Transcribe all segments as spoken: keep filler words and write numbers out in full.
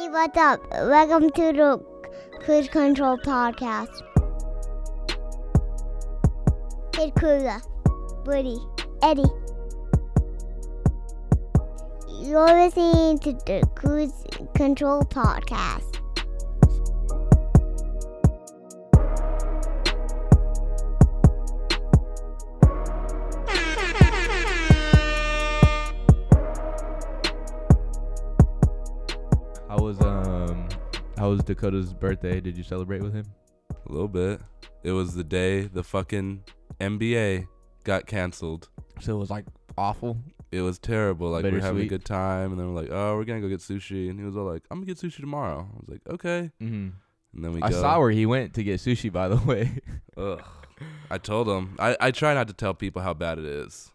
Hey, what's up? Welcome to the Cruise Control Podcast. Hey, Kura, Woody, Eddie. You're listening to the Cruise Control Podcast. How was um how was Dakota's birthday? Did you celebrate with him? A little bit. It was the day the fucking N B A got canceled. So it was like awful. It was terrible. Like, we're having a good time, and then we're like, oh, we're gonna go get sushi, and he was all like, I'm gonna get sushi tomorrow. I was like, okay. Mm-hmm. And then we. I go. saw where he went to get sushi, by the way. Ugh. I told him. I I try not to tell people how bad it is.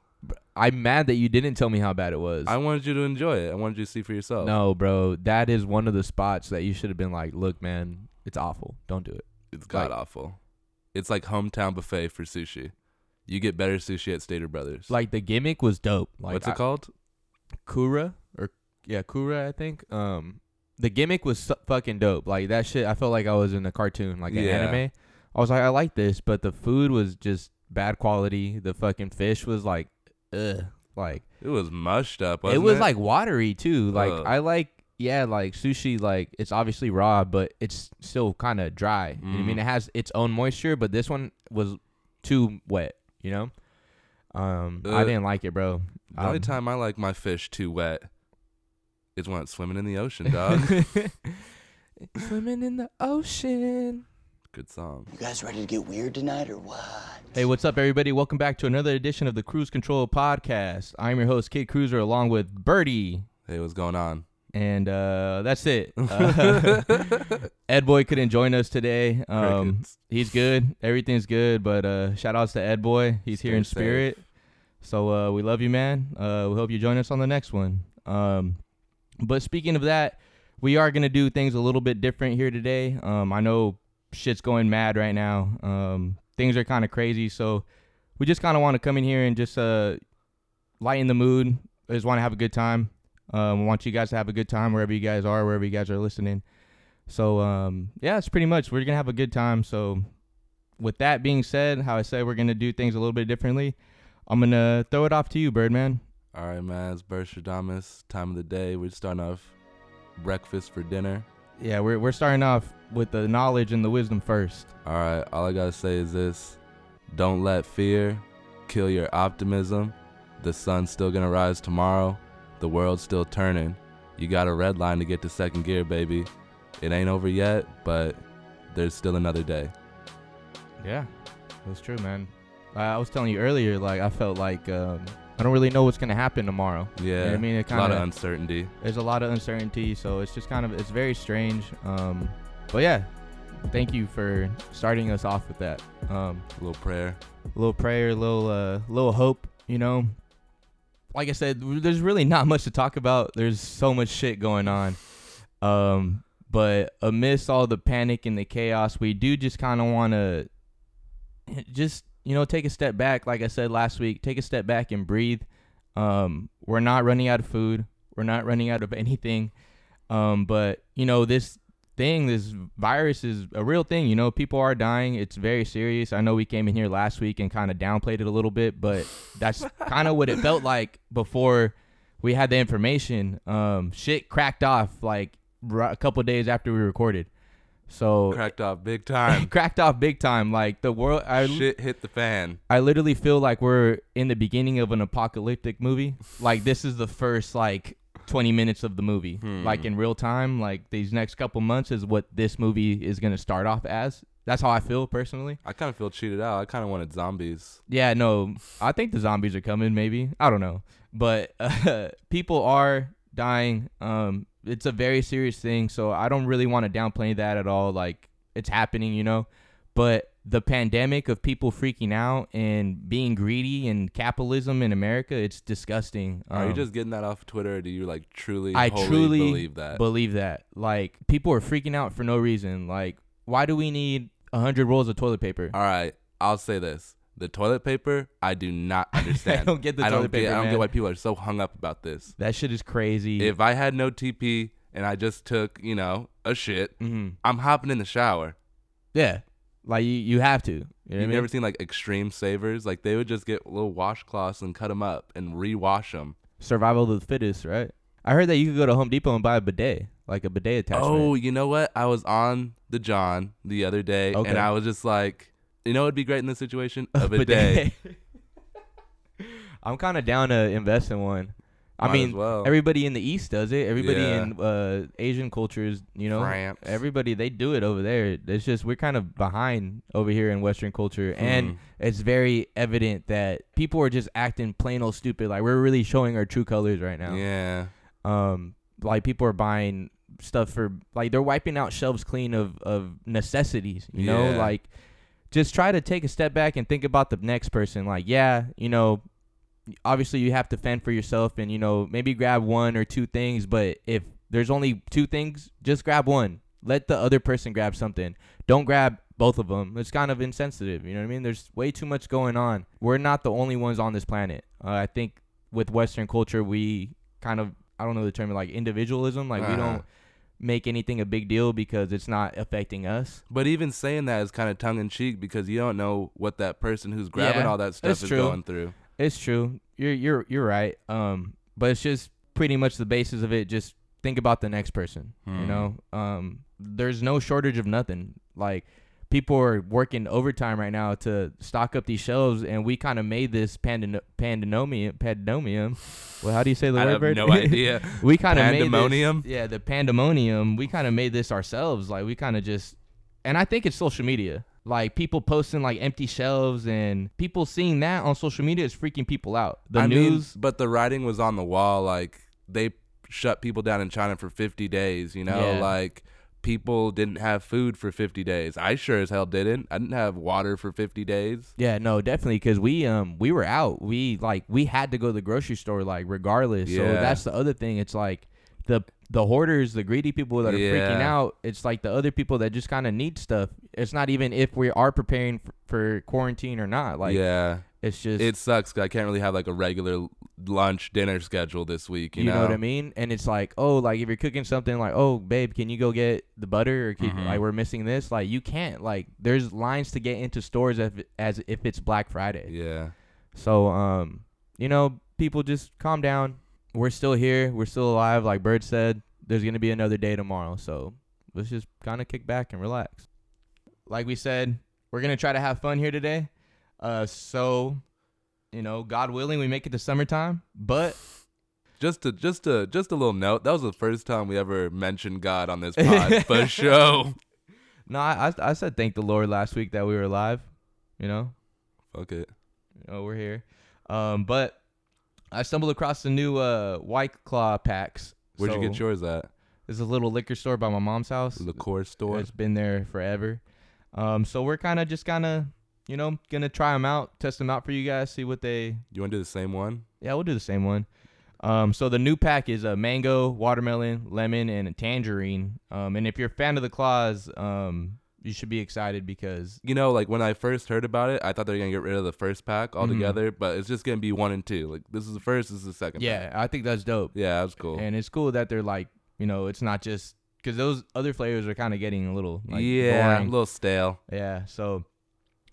I'm mad that you didn't tell me how bad it was. I wanted you to enjoy it. I wanted you to see for yourself. No, bro. That is one of the spots that you should have been like, look, man, it's awful. Don't do it. It's god like, awful. It's like hometown buffet for sushi. You get better sushi at Stater Brothers. Like, the gimmick was dope. Like, What's it I, called? Kura. or Yeah, Kura, I think. Um, The gimmick was su- fucking dope. Like, that shit, I felt like I was in a cartoon, like an yeah. anime. I was like, I like this, but the food was just bad quality. The fucking fish was like, Ugh, like it was mushed up. Wasn't it was it? Like watery too. Like Ugh. I like, yeah, like sushi. Like, it's obviously raw, but it's still kind of dry. Mm. You know what I mean, it has its own moisture, but this one was too wet. You know, um, uh, I didn't like it, bro. The um, only time I like my fish too wet is when it's swimming in the ocean, dog. Swimming in the ocean. Good song. You guys ready to get weird tonight or what? Hey, what's up, everybody? Welcome back to another edition of the Cruise Control Podcast. I'm your host, Kid Cruiser, along with Birdie. Hey, what's going on? And uh, that's it. Uh, Ed Boy couldn't join us today. Um, he's good. Everything's good. But uh, shout outs to Ed Boy. He's here Stay in spirit. Safe. So uh, we love you, man. Uh, we hope you join us on the next one. Um, but speaking of that, we are going to do things a little bit different here today. Um, I know shit's going mad right now. Um, things are kind of crazy, so we just kind of want to come in here and just uh, lighten the mood. I just want to have a good time. Um, I want you guys to have a good time wherever you guys are, wherever you guys are listening. So, um, yeah, it's pretty much, we're going to have a good time. So with that being said, how I said we're going to do things a little bit differently, I'm going to throw it off to you, Birdman. All right, man. It's Bershadamus. Time of the day. We're starting off breakfast for dinner. Yeah, we're we're starting off with the knowledge and the wisdom first. All right, all I gotta say is this: don't let fear kill your optimism. The sun's still gonna rise tomorrow. The world's still turning. You got a red line to get to second gear, baby. It ain't over yet, but there's still another day. Yeah, that's true, man. I, I was telling you earlier, like, I felt like um, I don't really know what's gonna happen tomorrow. Yeah, you know what I mean, it kinda, a lot of uncertainty. There's a lot of uncertainty, so it's just kind of it's very strange. Um, but yeah, thank you for starting us off with that. Um, a little prayer, a little prayer, a little uh, little hope. You know, like I said, there's really not much to talk about. There's so much shit going on. Um, but amidst all the panic and the chaos, we do just kind of want to just. You know, take a step back. Like I said last week, take a step back and breathe. Um, we're not running out of food. We're not running out of anything. Um, but, you know, this thing, this virus is a real thing. You know, people are dying. It's very serious. I know we came in here last week and kind of downplayed it a little bit, but that's kind of what it felt like before we had the information. Um, shit cracked off like r- a couple of days after we recorded. So cracked off big time. Cracked off big time. Like, the world, I, shit hit the fan. I literally feel like we're in the beginning of an apocalyptic movie. Like, this is the first like twenty minutes of the movie. Hmm. Like, in real time. Like, these next couple months is what this movie is gonna start off as. That's how I feel personally. I kind of feel cheated out. I kind of wanted zombies. Yeah, no, I think the zombies are coming. Maybe, I don't know, but uh, people are dying. Um. It's a very serious thing, so I don't really want to downplay that at all. Like, it's happening, you know, but the pandemic of people freaking out and being greedy and capitalism in America, it's disgusting. Um, Are you just getting that off Twitter? Or do you like truly, I wholly truly believe that? Believe that. Like, people are freaking out for no reason. Like, why do we need a hundred rolls of toilet paper? All right. I'll say this. The toilet paper, I do not understand. I don't get the I toilet don't paper, get, I don't man. get why people are so hung up about this. That shit is crazy. If I had no T P and I just took, you know, a shit, mm-hmm. I'm hopping in the shower. Yeah. Like, you, you have to. You know what You've I mean? Never seen, like, extreme savers? Like, they would just get little washcloths and cut them up and rewash them. Survival of the fittest, right? I heard that you could go to Home Depot and buy a bidet, like a bidet attachment. Oh, you know what? I was on the John the other day, okay. and I was just like, you know what would be great in this situation? A bidet. I'm kind of down to invest in one. I Might mean, well. Everybody in the East does it. Everybody yeah. in uh, Asian cultures, you know, France. Everybody, they do it over there. It's just we're kind of behind over here in Western culture. Mm. And it's very evident that people are just acting plain old stupid. Like, we're really showing our true colors right now. Yeah. Um, like, people are buying stuff for, like, they're wiping out shelves clean of, of necessities, you yeah. know, like, just try to take a step back and think about the next person. Like, yeah, you know. Obviously, you have to fend for yourself and, you know, maybe grab one or two things. But if there's only two things, just grab one. Let the other person grab something. Don't grab both of them. It's kind of insensitive. You know what I mean? There's way too much going on. We're not the only ones on this planet. Uh, I think with Western culture, we kind of, I don't know the term, like individualism. Like uh-huh. we don't make anything a big deal because it's not affecting us. But even saying that is kind of tongue in cheek because you don't know what that person who's grabbing yeah, all that stuff is true. Going through. It's true. You're you're you're right. Um, but it's just pretty much the basis of it. Just think about the next person. Hmm. You know, um, there's no shortage of nothing. Like, people are working overtime right now to stock up these shelves, and we kind of made this pandem- pandemonium. Pandemonium. Well, how do you say the I word? I have bird? no idea. we kind of pandemonium. Made this, yeah, the pandemonium. We kind of made this ourselves. Like, we kind of just, and I think it's social media. Like, people posting, like, empty shelves and people seeing that on social media is freaking people out. The I news. Mean, but the writing was on the wall. Like, they shut people down in China for fifty days, you know? Yeah. Like, people didn't have food for fifty days. I sure as hell didn't. I didn't have water for fifty days. Yeah, no, definitely, because we, um, we were out. We, like, we had to go to the grocery store, like, regardless. Yeah. So that's the other thing. It's, like, the the hoarders, the greedy people that are yeah. freaking out, it's like the other people that just kind of need stuff. It's not even if we are preparing for, for quarantine or not. Like, yeah, it's just, it sucks because I can't really have like a regular lunch dinner schedule this week. You, you know? know what I mean? And it's like, oh, like if you're cooking something, like, oh, babe, can you go get the butter? Or can, mm-hmm. like, we're missing this. Like, you can't. Like, there's lines to get into stores as, as if it's Black Friday. Yeah. So, um, you know, people just calm down. We're still here. We're still alive. Like Bird said, there's going to be another day tomorrow. So let's just kind of kick back and relax. Like we said, we're going to try to have fun here today. Uh, so, you know, God willing, we make it to summertime. But just to just to just a little note, that was the first time we ever mentioned God on this pod for sure. No, I, I I said thank the Lord last week that we were alive. You know, fuck it. You know, we're here. Um, but. I stumbled across the new uh, White Claw packs. Where'd so, you get yours at? It's a little liquor store by my mom's house. Liquor store. It's been there forever. Um, so we're kind of just kind of, you know, going to try them out, test them out for you guys, see what they... You want to do the same one? Yeah, we'll do the same one. Um, so the new pack is a mango, watermelon, lemon, and a tangerine. Um, and if you're a fan of the Claws... Um, you should be excited because... You know, like, when I first heard about it, I thought they were going to get rid of the first pack altogether, mm-hmm. but it's just going to be one and two. Like, this is the first, this is the second yeah, pack. I think that's dope. Yeah, that's cool. And it's cool that they're, like, you know, it's not just... Because those other flavors are kind of getting a little, like, Yeah, boring. a little stale. Yeah, so,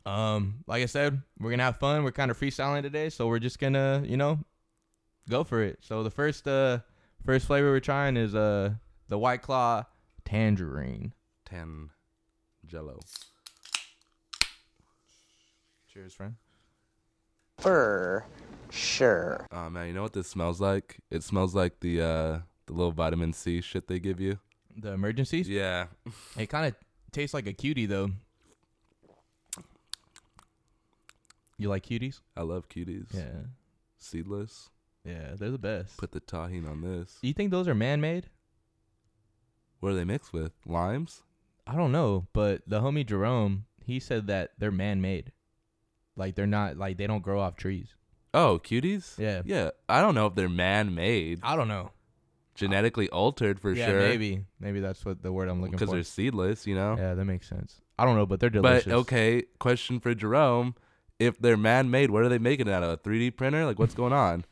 um, like I said, we're going to have fun. We're kind of freestyling today, so we're just going to, you know, go for it. So the first uh first flavor we're trying is uh the White Claw Tangerine. Ten... Jello. Cheers, friend. For sure. Oh man, you know what this smells like? It smells like the uh, the little vitamin C shit they give you. The emergencies? Yeah. It kind of tastes like a cutie though. You like cuties? I love cuties. Yeah. Seedless. Yeah, they're the best. Put the tahini on this. You think those are man-made? What are they mixed with? Limes? I don't know, but the homie Jerome, he said that they're man-made. Like, they're not, like, they don't grow off trees. Oh, cuties? Yeah. Yeah. I don't know if they're man-made. I don't know. Genetically I, altered for yeah, sure. Yeah, maybe. Maybe that's what the word I'm looking for. Because they're seedless, you know? Yeah, that makes sense. I don't know, but they're delicious. But, okay, question for Jerome. If they're man-made, what are they making it out of? A three D printer? Like, what's going on?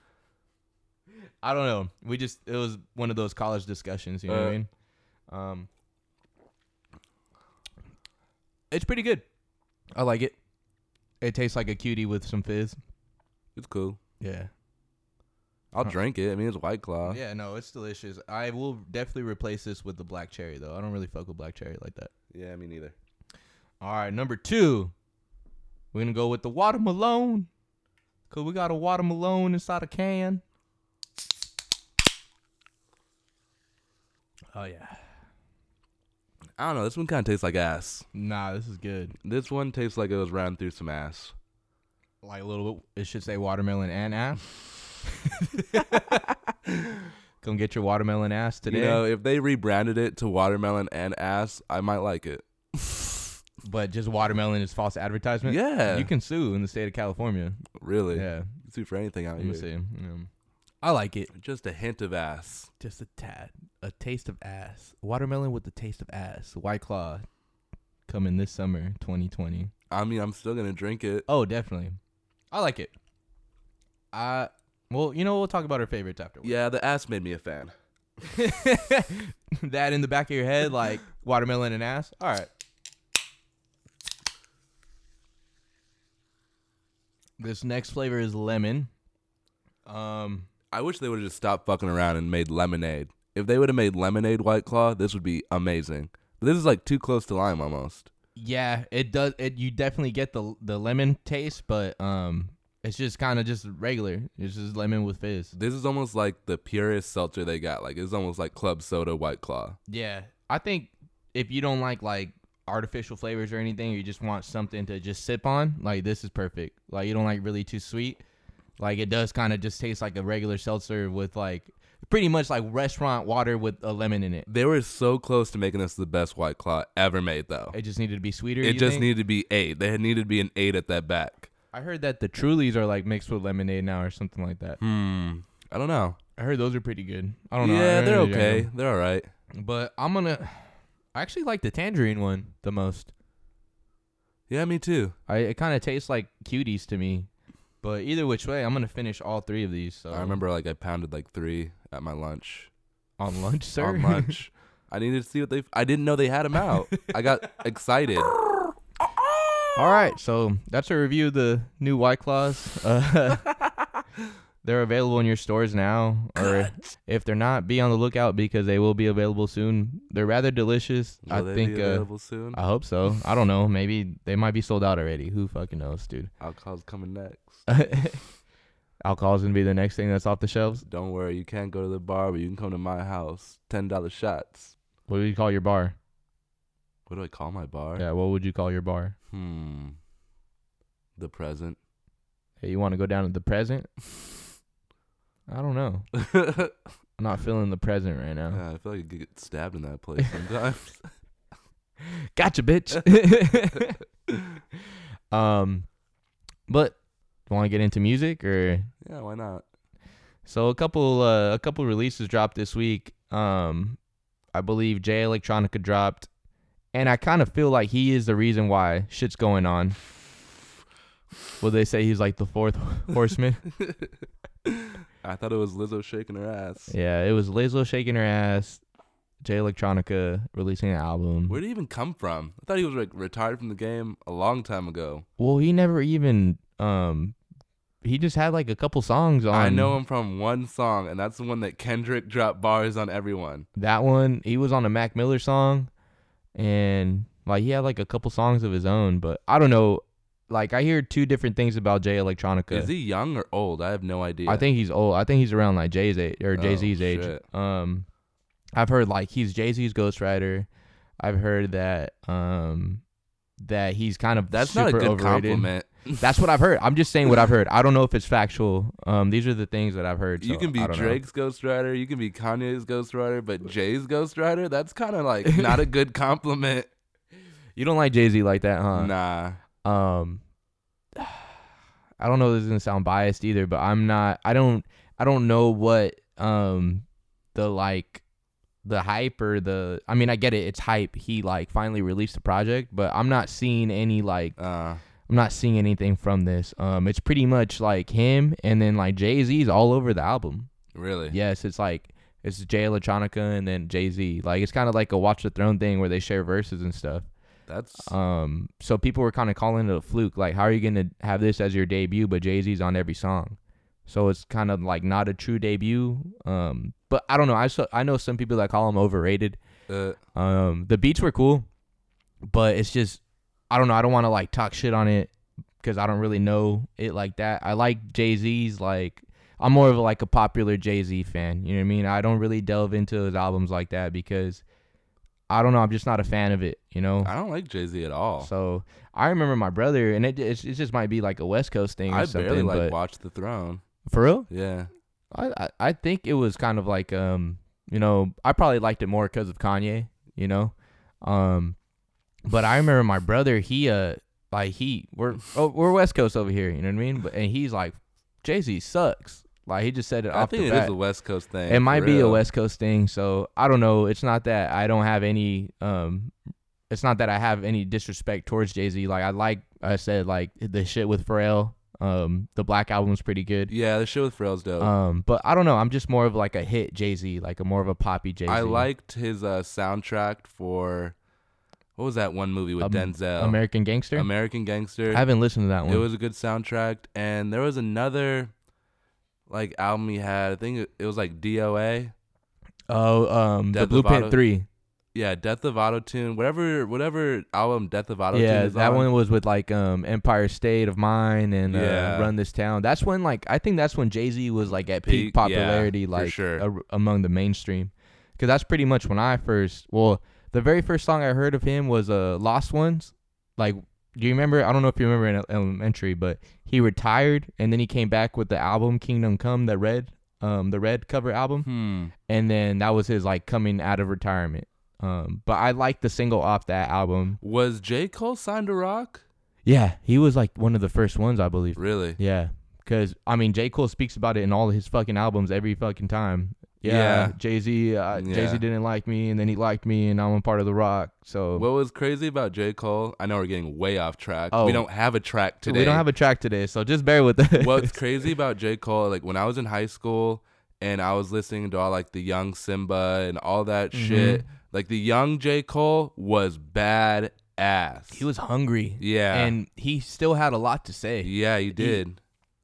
I don't know. We just, it was one of those college discussions, you know uh, what I mean? Um, it's pretty good. I like it. It tastes like a cutie with some fizz. It's cool. Yeah. I'll huh. drink it. I mean, it's White Claw. Yeah, no, it's delicious. I will definitely replace this with the black cherry, though. I don't really fuck with black cherry like that. Yeah, me neither. All right, number two. We're going to go with the watermelon. Because we got a watermelon inside a can. Oh, yeah. I don't know. This one kind of tastes like ass. Nah, this is good. This one tastes like it was ran through some ass. Like a little bit. It should say watermelon and ass. Come get your watermelon ass today. You know, if they rebranded it to watermelon and ass, I might like it. But just watermelon is false advertisement? Yeah. You can sue in the state of California. Really? Yeah. You can sue for anything out Let here. Let me see. Yeah. I like it. Just a hint of ass. Just a tad. A taste of ass. Watermelon with the taste of ass. White Claw coming this summer, twenty twenty. I mean, I'm still going to drink it. Oh, definitely. I like it. I... Well, you know, we'll talk about our favorites afterwards. Yeah, the ass made me a fan. That in the back of your head, like watermelon and ass? All right. This next flavor is lemon. Um, I wish they would have just stopped fucking around and made lemonade. If they would have made lemonade White Claw, this would be amazing. But this is like too close to lime almost. Yeah, it does. It you definitely get the the lemon taste, but um. It's just kind of just regular. It's just lemon with fizz. This is almost like the purest seltzer they got. Like it's almost like club soda White Claw. Yeah, I think if you don't like like artificial flavors or anything, or you just want something to just sip on, like this is perfect. Like you don't like really too sweet. Like it does kind of just taste like a regular seltzer with like pretty much like restaurant water with a lemon in it. They were so close to making this the best White Claw ever made, though. It just needed to be sweeter. It you just think? needed to be eight. They had needed to be an eight at that back. I heard that the Trulies are like mixed with lemonade now or something like that. Hmm. I don't know. I heard those are pretty good. I don't know. Yeah, they're okay. Them. They're all right. But I'm going to... I actually like the tangerine one the most. Yeah, me too. I It kind of tastes like cuties to me. But either which way, I'm going to finish all three of these. So I remember like I pounded like three at my lunch. On lunch, sir? On lunch. I needed to see what they... I didn't know they had them out. I got excited. All right, so that's a review of the new White Claws. Uh, they're available in your stores now, or if they're not, be on the lookout because they will be available soon. They're rather delicious. Will I they think be available uh, soon? I hope so. I don't know. Maybe they might be sold out already. Who fucking knows, dude? Alcohol's coming next. Alcohol's gonna be the next thing that's off the shelves. Don't worry, you can't go to the bar, but you can come to my house. Ten dollar shots. What do you call your bar? What do I call my bar? Yeah, what would you call your bar? Hmm. The Present. Hey, you want to go down to The Present? I don't know. I'm not feeling The Present right now. Yeah, I feel like I could get stabbed in that place sometimes. Gotcha, bitch. um, But, want to get into music? Or? Yeah, why not? So, a couple uh, a couple releases dropped this week. Um, I believe Jay Electronica dropped. And I kind of feel like he is the reason why shit's going on. Well, they say he's like the fourth horseman. I thought it was Lizzo shaking her ass. Yeah, it was Lizzo shaking her ass. Jay Electronica releasing an album. Where did he even come from? I thought he was like retired from the game a long time ago. Well, he never even... um. He just had like a couple songs on. I know him from one song, and that's the one that Kendrick dropped bars on everyone. That one, he was on a Mac Miller song. And like he had like a couple songs of his own, but I don't know. Like I hear two different things about Jay Electronica. Is he young or old? I have no idea. I think he's old. I think he's around like Jay's age or Jay Z's oh, age. Shit. Um, I've heard like he's Jay Z's ghostwriter. I've heard that um that he's kind of that's super not a good overrated. Compliment. That's what I've heard. I'm just saying what I've heard. I don't know if it's factual. Um, these are the things that I've heard. So you can be Drake's ghostwriter. You can be Kanye's ghostwriter. But Jay's ghostwriter, that's kind of like not a good compliment. You don't like Jay-Z like that, huh? Nah. Um, I don't know if this is gonna sound biased either, but I'm not. I don't. I don't know what um the like the hype or the. I mean, I get it. It's hype. He like finally released the project, but I'm not seeing any like. Uh. I'm not seeing anything from this. Um, it's pretty much like him, and then like Jay-Z's all over the album. Really? Yes, it's like it's Jay Electronica and then Jay-Z. Like it's kind of like a Watch the Throne thing where they share verses and stuff. That's um. So people were kind of calling it a fluke. Like, how are you gonna have this as your debut? But Jay-Z's on every song, so it's kind of like not a true debut. Um, but I don't know. I so, I know some people that call him overrated. Uh, um, the beats were cool, but it's just I don't know. I don't want to like talk shit on it because I don't really know it like that. I like Jay-Z's like I'm more of a, like a popular Jay-Z fan. You know what I mean? I don't really delve into his albums like that because. I don't know. I'm just not a fan of it, you know? I don't like Jay-Z at all. So I remember my brother, and it it's, it just might be like a West Coast thing or I something. I barely like Watch the Throne. For real? Yeah. I, I, I think it was kind of like, um, you know, I probably liked it more because of Kanye, you know? Um, but I remember my brother, he, uh, like he, we're, oh, we're West Coast over here, you know what I mean? But, and he's like, Jay-Z sucks. Like, he just said it I off the bat. I think it is a West Coast thing. It might real. be a West Coast thing, so I don't know. It's not that I don't have any um, – it's not that I have any disrespect towards Jay-Z. Like, I like – I said, like, the shit with Pharrell, um, the Black Album's pretty good. Yeah, the shit with Pharrell's dope. Um, but I don't know. I'm just more of, like, a hit Jay-Z, like a more of a poppy Jay-Z. I liked his uh, soundtrack for – what was that one movie with um, Denzel? American Gangster? American Gangster. I haven't listened to that one. It was a good soundtrack, and there was another – like album he had, I think it, it was like D O A. Oh, um, Death the Blueprint Auto- Three. Yeah, Death of Auto-Tune, whatever, whatever album Death of Auto-Tune. Yeah, is that on. One was with like um Empire State of Mind and yeah. uh, Run This Town. That's when like I think that's when Jay-Z was like at peak, peak popularity, yeah, like sure. a, among the mainstream, because that's pretty much when I first. Well, the very first song I heard of him was uh Lost Ones, like. Do you remember? I don't know if you remember in elementary, but he retired and then he came back with the album Kingdom Come, the red, um, the red cover album, hmm. and then that was his like coming out of retirement. Um, but I like the single off that album. Was J. Cole signed to Rock? Yeah, he was like one of the first ones, I believe. Really? Yeah, because I mean, J. Cole speaks about it in all his fucking albums every fucking time. Yeah, yeah. Jay-Z, uh, yeah. Jay-Z didn't like me, and then he liked me, and I'm a part of the Rock. So what was crazy about J. Cole? I know we're getting way off track. Oh, we don't have a track today. We don't have a track today, so just bear with us. What's crazy about J. Cole? Like when I was in high school, and I was listening to all like the Young Simba and all that mm-hmm. shit. Like the young J. Cole was badass. He was hungry. Yeah, and he still had a lot to say. Yeah, he did. He,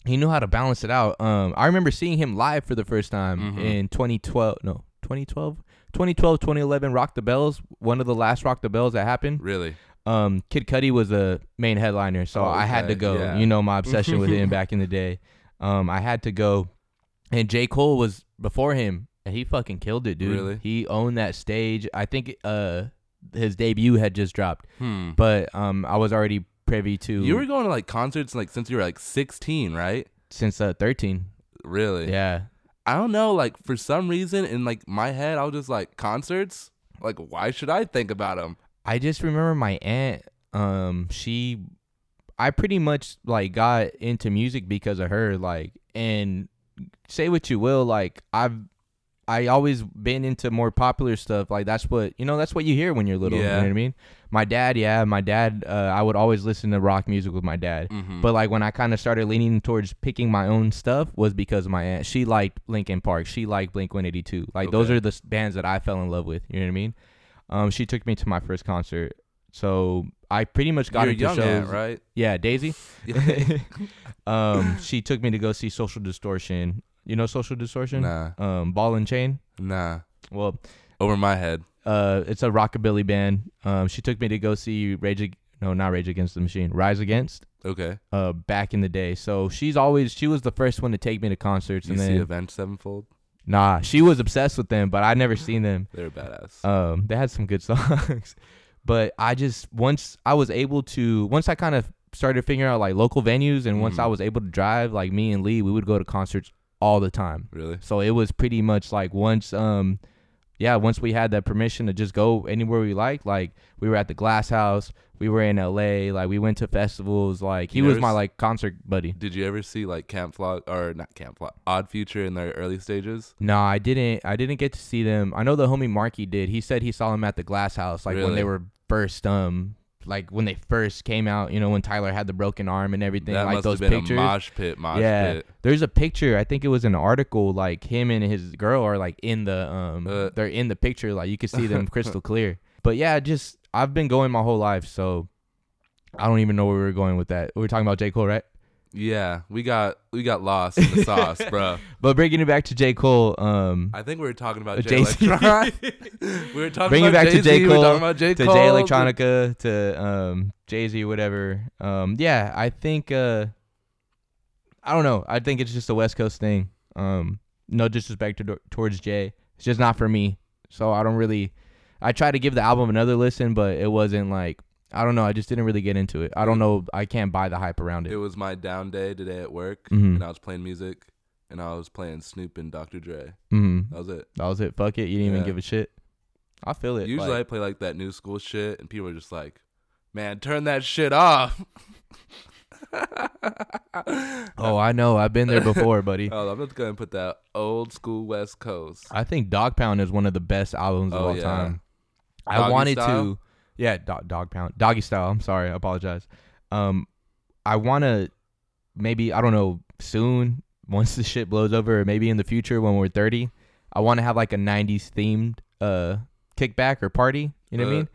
He knew how to balance it out. Um, I remember seeing him live for the first time mm-hmm. in twenty twelve. No, twenty twelve? twenty twelve, twenty eleven, Rock the Bells. One of the last Rock the Bells that happened. Really? Um, Kid Cudi was a main headliner, so oh, I had to go. Yeah. You know my obsession with him back in the day. Um, I had to go. And J. Cole was before him, and he fucking killed it, dude. Really? He owned that stage. I think uh, his debut had just dropped. Hmm. But um, I was already... privy to. You were going to like concerts like since you were like sixteen, right? Since uh thirteen. Really? Yeah. I don't know, like for some reason in like my head I was just like concerts, like why should I think about them? I just remember my aunt, um she I pretty much like got into music because of her, like, and say what you will, like I've I always been into more popular stuff. Like that's what, you know, that's what you hear when you're little. Yeah. You know what I mean? My dad, yeah, my dad, uh, I would always listen to rock music with my dad. Mm-hmm. But like when I kind of started leaning towards picking my own stuff was because of my aunt. She liked Linkin Park. She liked Blink one eighty-two. Like okay. Those are the bands that I fell in love with. You know what I mean? Um, she took me to my first concert. So I pretty much got You're into young shows. Aunt, right? Yeah, Daisy. um, she took me to go see Social Distortion. You know Social Distortion? Nah. Um, Ball and Chain? Nah. Well. Over my head. Uh, it's a rockabilly band. Um, she took me to go see Rage Ag- No, not Rage Against the Machine. Rise Against. Okay. Uh, back in the day. So she's always, she was the first one to take me to concerts. You and then, see Avenged Sevenfold? Nah. She was obsessed with them, but I never seen them. They're badass. Um, they had some good songs. But I just, once I was able to, once I kind of started figuring out like local venues and mm. once I was able to drive, like me and Lee, we would go to concerts all the time. Really? So it was pretty much like once um yeah once we had that permission to just go anywhere we liked, like we were at the Glass House, we were in L A, like we went to festivals, like he you was my like concert buddy. Did you ever see like Camp Flog or not Camp Flog Odd Future in their early stages? No, I didn't I didn't get to see them. I know the homie Marky did. He said he saw them at the Glass House, like really? When they were first um like when they first came out, you know, when Tyler had the broken arm and everything, that like must those have been pictures. A mosh pit, mosh yeah. pit. There's a picture. I think it was an article like him and his girl are like in the um, uh. they're in the picture, like you can see them crystal clear. But yeah, just I've been going my whole life, so I don't even know where we were going with that. We were talking about J. Cole, right? Yeah, we got we got lost in the sauce, bro. But bringing it back to J. Cole, um, I think we were talking about Jay Electronica. we were talking bringing about it back Jay-Z, to J. Cole, we were about J. Cole, to Jay Electronica, to um, Jay-Z, whatever. Um, yeah, I think uh, I don't know. I think it's just a West Coast thing. Um, no disrespect to, towards Jay, it's just not for me. So I don't really. I tried to give the album another listen, but it wasn't like. I don't know. I just didn't really get into it. I don't know. I can't buy the hype around it. It was my down day today at work, mm-hmm. and I was playing music, and I was playing Snoop and Doctor Dre. Mm-hmm. That was it. That was it. Fuck it. You didn't yeah. even give a shit. I feel it. Usually like, I play like that new school shit, and people are just like, man, turn that shit off. Oh, I know. I've been there before, buddy. Oh, I'm just going to put that old school West Coast. I think Dog Pound is one of the best albums of oh, all yeah. time. Doggy I wanted style? to... Yeah, dog, dog pound, doggy style. I'm sorry, I apologize. Um, I wanna maybe I don't know soon once this shit blows over, or maybe in the future when we're thirty, I wanna have like a nineties themed uh kickback or party. You know uh, what I mean?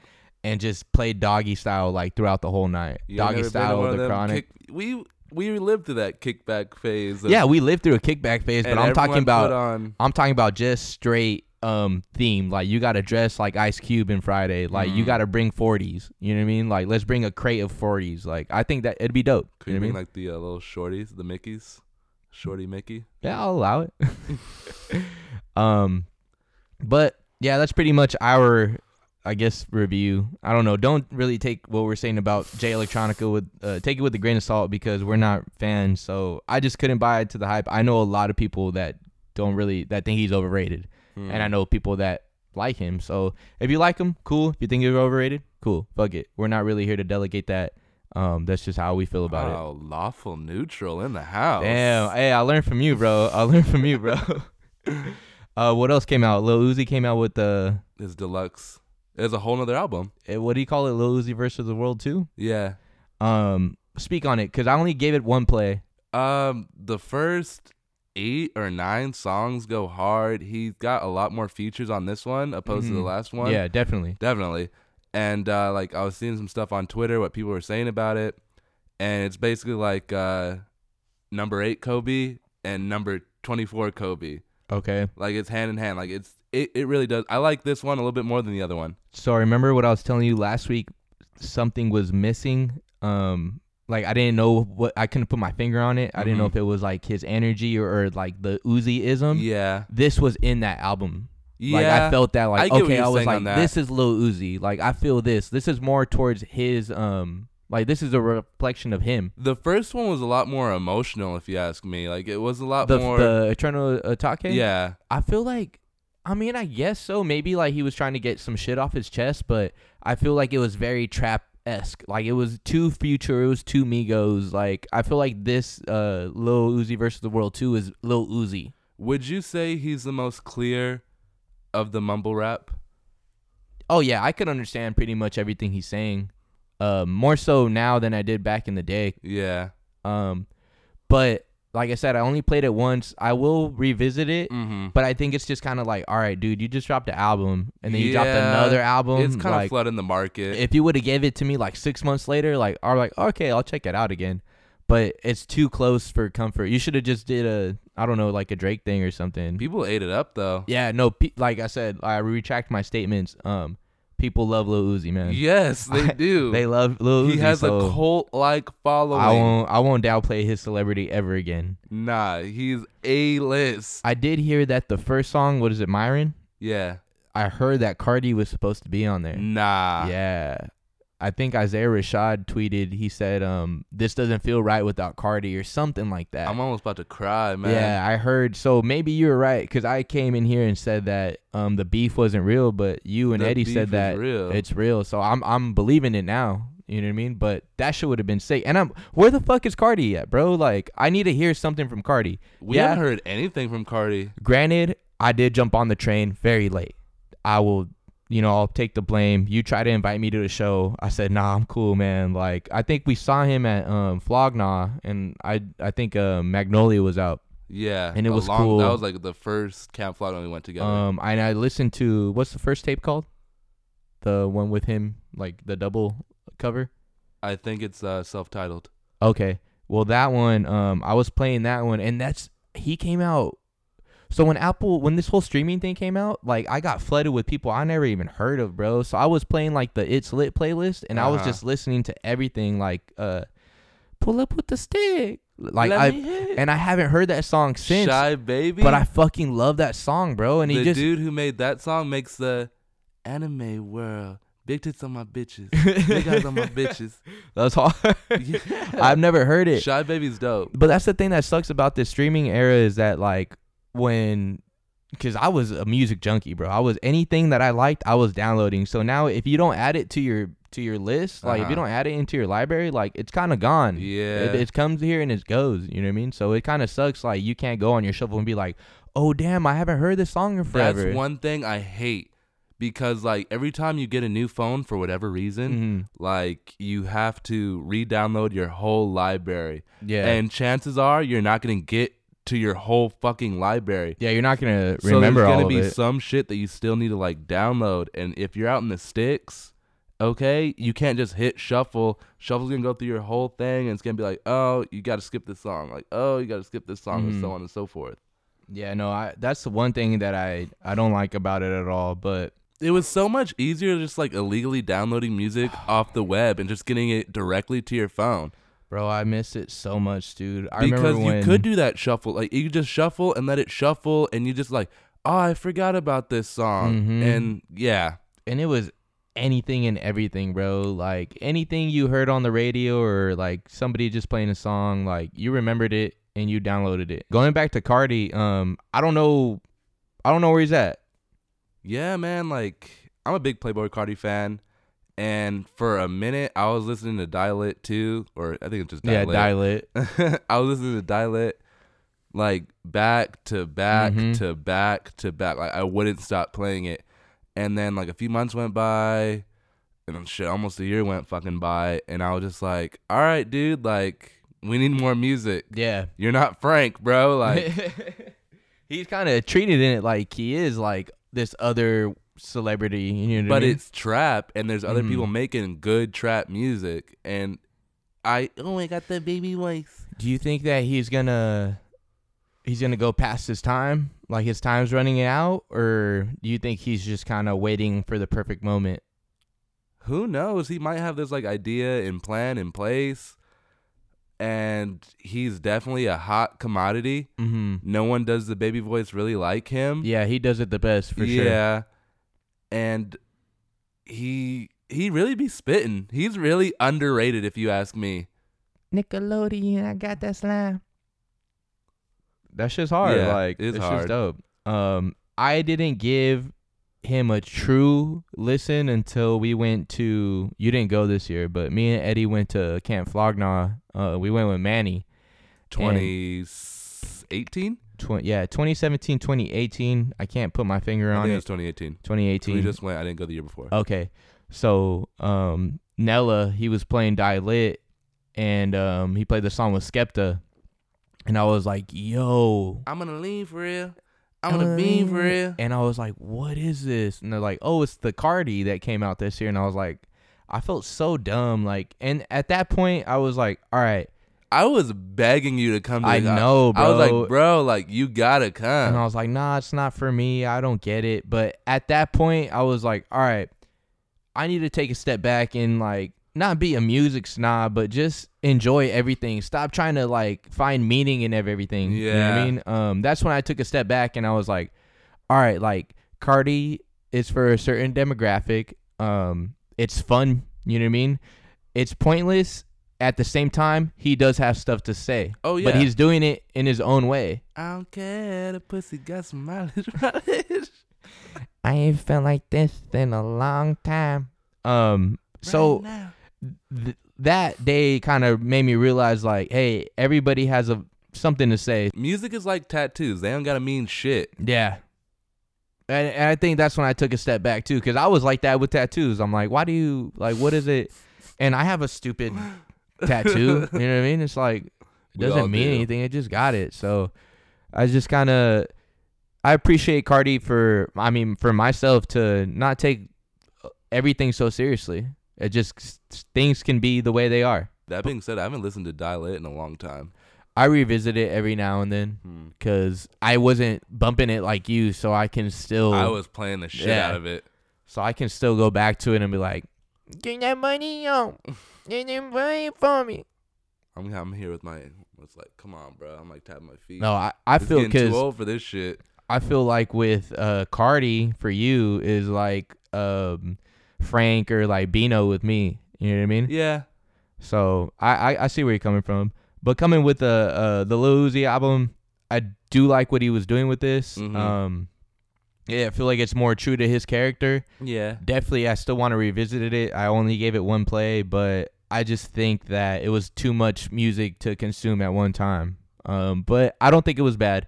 And just play Doggy Style like throughout the whole night. Doggy Style, The Chronic. Kick, we we lived through that kickback phase. Of, yeah, we lived through a kickback phase, but I'm talking about on... I'm talking about just straight. Um, theme like you gotta dress like Ice Cube in Friday, like mm. you gotta bring forties. You know what I mean? Like let's bring a crate of forties. Like I think that it'd be dope. Could you, you know mean like the uh, little shorties, the Mickeys, shorty Mickey? Yeah, I'll allow it. um, but yeah, that's pretty much our, I guess, review. I don't know. Don't really take what we're saying about Jay Electronica with uh, take it with a grain of salt because we're not fans. So I just couldn't buy it to the hype. I know a lot of people that don't really that think he's overrated. And I know people that like him. So if you like him, cool. If you think he's overrated, cool. Fuck it. We're not really here to delegate that. Um, that's just how we feel about oh, it. Oh, lawful neutral in the house. Damn. Hey, I learned from you, bro. I learned from you, bro. uh, what else came out? Lil Uzi came out with the... Uh, his deluxe. It's a whole nother album. It, what do you call it? Lil Uzi versus. The World two? Yeah. Um, speak on it, because I only gave it one play. Um, the first... eight or nine songs go hard. He's got a lot more features on this one opposed mm-hmm. to the last one. Yeah, definitely. Definitely. And uh, like I was seeing some stuff on Twitter, what people were saying about it. And it's basically like uh, number eight Kobe and number twenty-four Kobe. Okay. Like it's hand in hand. Like it's it, it really does. I like this one a little bit more than the other one. So remember what I was telling you last week, something was missing. Um Like, I didn't know what, I couldn't put my finger on it. I mm-hmm. didn't know if it was, like, his energy or, or like, the Uzi-ism. Yeah. This was in that album. Yeah. Like, I felt that, like, I okay, I was like, this is Lil Uzi. Like, I feel this. This is more towards his, um, like, this is a reflection of him. The first one was a lot more emotional, if you ask me. Like, it was a lot the, more. The Eternal Atake? Yeah. I feel like, I mean, I guess so. Maybe, like, he was trying to get some shit off his chest, but I feel like it was very trap. Esque. Like it was two Future, it was two Migos. Like I feel like this uh, Lil Uzi versus the World two is Lil Uzi. Would you say he's the most clear of the mumble rap? Oh yeah, I could understand pretty much everything he's saying. Uh, more so now than I did back in the day. Yeah. Um, but like I said, I only played it once. I will revisit it, mm-hmm. but I think it's just kind of like, all right, dude, you just dropped an album, and then yeah, you dropped another album. It's kind like, of flooding the market. If you would have gave it to me like six months later, like, I'm like, okay, I'll check it out again. But it's too close for comfort. You should have just did a, I don't know, like a Drake thing or something. People ate it up though. Yeah, no, pe- like I said, I retract my statements. Um, people love Lil Uzi, man. Yes, they do. I, they love Lil Uzi. He has so a cult-like following. I won't I won't downplay his celebrity ever again. Nah, he's A-list. I did hear that the first song, what is it, Myron? Yeah. I heard that Carti was supposed to be on there. Nah. Yeah. I think Isaiah Rashad tweeted, he said, um, this doesn't feel right without Carti or something like that. I'm almost about to cry, man. Yeah, I heard. So maybe you were right because I came in here and said that um, the beef wasn't real, but you and the Eddie said that real. It's real. So I'm I'm believing it now. You know what I mean? But that shit would have been sick. And I'm, where the fuck is Carti at, bro? Like, I need to hear something from Carti. We yeah, haven't heard anything from Carti. Granted, I did jump on the train very late. I will you know, I'll take the blame. You try to invite me to the show. I said, nah, I'm cool, man. Like, I think we saw him at um, Flog Gnaw, and I I think uh, Magnolia was out. Yeah. And it was long, cool. That was like the first Camp Flog Gnaw we went together. Um, and I listened to, what's the first tape called? The one with him, like the double cover? I think it's uh, self-titled. Okay. Well, that one, um, I was playing that one, and that's, he came out. So when Apple, when this whole streaming thing came out, like I got flooded with people I never even heard of, bro. So I was playing like the It's Lit playlist, and uh-huh. I was just listening to everything, like uh, pull up with the stick, like Let I, and I haven't heard that song since. Shy Baby, but I fucking love that song, bro. And the he just dude who made that song makes the anime world. Big tits on my bitches. Big guys on my bitches. That's hard. Yeah. I've never heard it. Shy Baby's dope. But that's the thing that sucks about this streaming era is that like. When, because I was a music junkie, bro. I was anything that I liked, I was downloading. So now, if you don't add it to your to your list, like uh-huh. if you don't add it into your library, like it's kind of gone. Yeah, it, it comes here and it goes. You know what I mean? So it kind of sucks. Like you can't go on your shuffle and be like, oh damn, I haven't heard this song in forever. That's one thing I hate because like every time you get a new phone for whatever reason, mm-hmm. like you have to re-download your whole library. Yeah, and chances are you're not gonna get. To your whole fucking library. Yeah, you're not gonna remember all of it. So there's gonna be it. Some shit that you still need to like download. And if you're out in the sticks, okay, you can't just hit shuffle. Shuffle's gonna go through your whole thing, and it's gonna be like, oh, you gotta skip this song. Like, oh, you gotta skip this song, mm-hmm. and so on and so forth. Yeah, no, I that's the one thing that I I don't like about it at all. But it was so much easier just like illegally downloading music off the web and just getting it directly to your phone. Bro, I miss it so much, dude. I because remember when you could do that shuffle. Like, you just shuffle and let it shuffle, and you just like, oh, I forgot about this song. Mm-hmm. And, yeah. And it was anything and everything, bro. Like, anything you heard on the radio or, like, somebody just playing a song, like, you remembered it and you downloaded it. Going back to Carti, um, I don't know. I don't know where he's at. Yeah, man. Like, I'm a big Playboi Carti fan. And for a minute, I was listening to Die Lit too, or I think it's just Die yeah, Lit. Die Lit. I was listening to Die Lit, like back to back mm-hmm. to back to back. Like I wouldn't stop playing it. And then like a few months went by, and shit, almost a year went fucking by, and I was just like, all right, dude, like we need more music. Yeah, you're not Frank, bro. Like he's kind of treated in it like he is like this other. Celebrity, you know, but I mean? It's trap, and there's other mm. people making good trap music, and I oh I got the baby voice. Do you think that he's gonna he's gonna go past his time, like his time's running out, or do you think he's just kind of waiting for the perfect moment? Who knows? He might have this like idea and plan in place, and he's definitely a hot commodity. Mm-hmm. No one does the baby voice really like him. Yeah, he does it the best for yeah. sure. Yeah. And he he really be spitting. He's really underrated, if you ask me. Nickelodeon, I got that slime. That shit's hard. Yeah, like it's hard. Shit's dope. Um, I didn't give him a true listen until we went to. You didn't go this year, but me and Eddie went to Camp Flog Gnaw. Uh, we went with Manny. twenty eighteen twenty yeah, twenty seventeen, twenty eighteen. I can't put my finger on I think it. It's twenty eighteen. twenty eighteen. We just went. I didn't go the year before. Okay. So, um, Nella, he was playing Die Lit, and um, he played the song with Skepta. And I was like, yo. I'm going to lean for real. I'm going to be for real. And I was like, what is this? And they're like, oh, it's the Carti that came out this year. And I was like, I felt so dumb. Like, and at that point, I was like, all right. I was begging you to come. To I the, know, bro. I was like, bro, like, you gotta come. And I was like, nah, it's not for me. I don't get it. But at that point, I was like, all right, I need to take a step back and, like, not be a music snob, but just enjoy everything. Stop trying to, like, find meaning in everything. Yeah. You know what I mean? Um, that's when I took a step back and I was like, all right, like, Carti is for a certain demographic. Um, it's fun. You know what I mean? It's pointless. At the same time, he does have stuff to say. Oh, yeah. But he's doing it in his own way. I don't care. The pussy got some mileage. mileage. I ain't felt like this in a long time. Um, right so th- that day kind of made me realize, like, hey, everybody has a something to say. Music is like tattoos. They don't got to mean shit. Yeah. And, and I think that's when I took a step back too, because I was like that with tattoos. I'm like, why do you like? What is it? And I have a stupid tattoo. You know what I mean? It's like it doesn't mean do. anything. It just got it. So I just kind of I appreciate Carti for I mean for myself to not take everything so seriously. It just things can be the way they are. That being said, I haven't listened to Die Lit in a long time. I revisit it every now and then because hmm. I wasn't bumping it like you, so I can still. I was playing the shit yeah. out of it, so I can still go back to it and be like, "Get that money on, get that money for me." I'm I'm here with my. It's like, come on, bro. I'm like tapping my feet. No, I I it's feel because too old for this shit. I feel like with uh Carti for you is like um Frank or like Bino with me. You know what I mean? Yeah. So I I, I see where you're coming from. But coming with the uh, the Lil Uzi album, I do like what he was doing with this. Mm-hmm. Um, yeah, I feel like it's more true to his character. Yeah. Definitely, I still want to revisit it. I only gave it one play, but I just think that it was too much music to consume at one time. Um, but I don't think it was bad.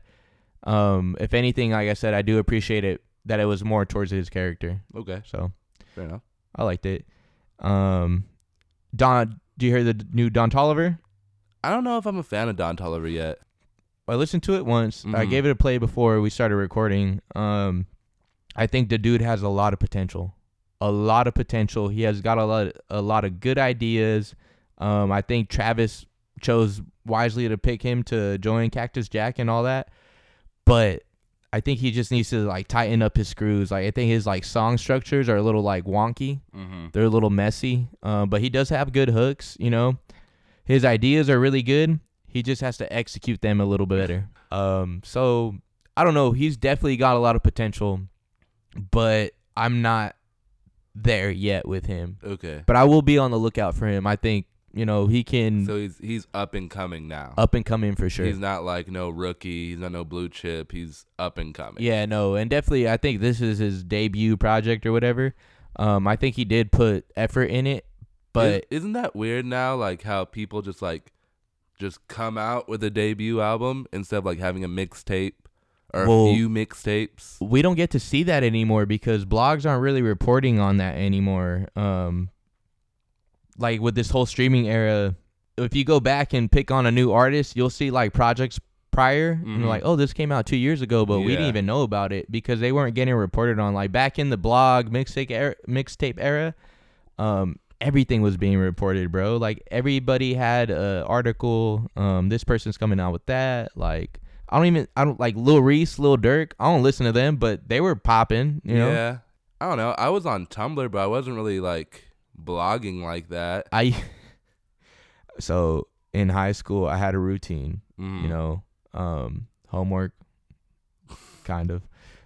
Um, if anything, like I said, I do appreciate it that it was more towards his character. Okay. So. Fair enough. I liked it. Um, Don, do you hear the new Don Toliver? I don't know if I'm a fan of Don Toliver yet. I listened to it once. Mm-hmm. I gave it a play before we started recording. Um, I think the dude has a lot of potential. A lot of potential. He has got a lot, a lot of good ideas. Um, I think Travis chose wisely to pick him to join Cactus Jack and all that. But I think he just needs to like tighten up his screws. Like I think his like song structures are a little like wonky. Mm-hmm. They're a little messy. Uh, but he does have good hooks, you know. His ideas are really good. He just has to execute them a little bit better. Um, so, I don't know. He's definitely got a lot of potential, but I'm not there yet with him. Okay. But I will be on the lookout for him. I think, you know, he can. So, he's he's up and coming now. Up and coming for sure. He's not like no rookie. He's not no blue chip. He's up and coming. Yeah, no. And definitely, I think this is his debut project or whatever. Um, I think he did put effort in it. But isn't that weird now, like how people just like just come out with a debut album instead of like having a mixtape or well, a few mixtapes? We don't get to see that anymore because blogs aren't really reporting on that anymore. Um, like with this whole streaming era, if you go back and pick on a new artist, you'll see like projects prior mm-hmm. and you're like, oh, this came out two years ago, but yeah. we didn't even know about it because they weren't getting reported on. Like back in the blog mixtape era, mixtape era um, everything was being reported, bro. Like everybody had a article. Um, this person's coming out with that. Like I don't even. I don't like Lil Reese, Lil Durk. I don't listen to them, but they were popping. You know. Yeah. I don't know. I was on Tumblr, but I wasn't really like blogging like that. I. So in high school, I had a routine. Mm. You know, um, homework, kind of,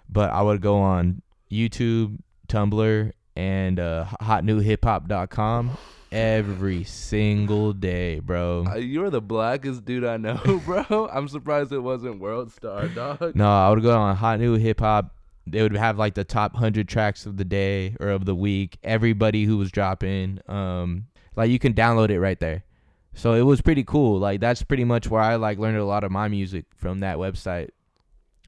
but I would go on YouTube, Tumblr. And uh, hot new hip hop dot com every single day, bro. Uh, you're the blackest dude I know, bro. I'm surprised it wasn't World Star, dog. No, I would go on Hot New Hip Hop. They would have like the top one hundred tracks of the day or of the week. Everybody who was dropping, um, like you can download it right there. So it was pretty cool. Like that's pretty much where I like learned a lot of my music from that website.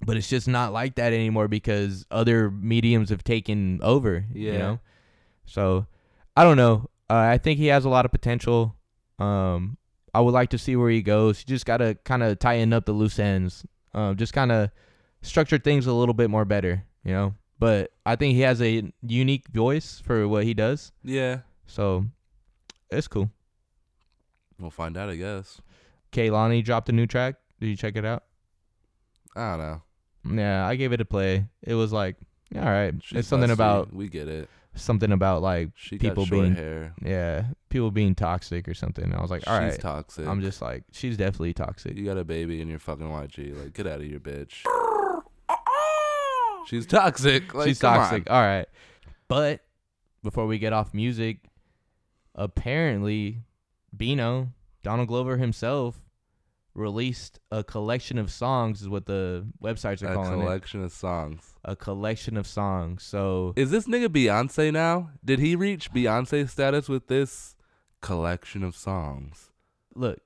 But it's just not like that anymore because other mediums have taken over, yeah. you know? So, I don't know. Uh, I think he has a lot of potential. Um, I would like to see where he goes. You just got to kind of tighten up the loose ends. Uh, just kind of structure things a little bit more better, you know? But I think he has a unique voice for what he does. Yeah. So, it's cool. We'll find out, I guess. Kehlani dropped a new track. Did you check it out? I don't know. Yeah, I gave it a play. It was like, all right. She's it's something about we get it. Something about like she people got short being hair. Yeah, people being toxic or something. And I was like, all she's right, she's toxic. I'm just like, she's definitely toxic. You got a baby and you're fucking Y G. Like, get out of here, bitch. She's toxic. Like, she's toxic. On. All right. But before we get off music, apparently, Bino, Donald Glover himself. Released a collection of songs is what the websites are a calling it. A collection of songs. A collection of songs. So is this nigga Beyonce now? Did he reach Beyonce status with this collection of songs? Look,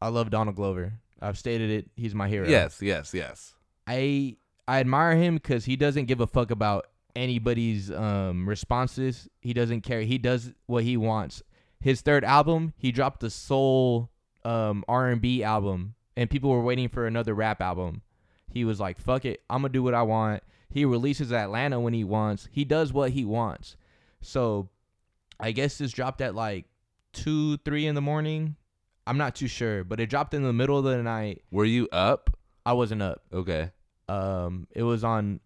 I love Donald Glover. I've stated it. He's my hero. Yes, yes, yes. I I admire him because he doesn't give a fuck about anybody's um, responses. He doesn't care. He does what he wants. His third album, he dropped the soul um, R and B album, and people were waiting for another rap album. He was like, fuck it, I'm going to do what I want. He releases Atlanta when he wants. He does what he wants. So I guess this dropped at like two, three in the morning. I'm not too sure, but it dropped in the middle of the night. Were you up? I wasn't up. Okay. Um, it was on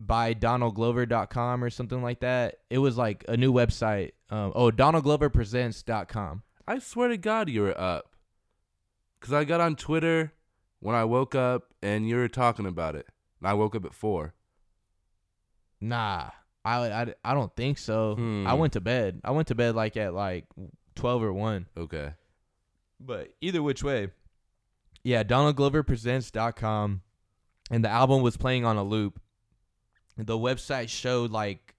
by donald glover dot com or something like that. It was like a new website. Um, oh, donald glover presents dot com. I swear to God you were up. Because I got on Twitter when I woke up and you were talking about it. And I woke up at four. Nah, I, I, I don't think so. Hmm. I went to bed. I went to bed like at like twelve or one. Okay. But either which way. Yeah, donald glover presents dot com. And the album was playing on a loop. The website showed like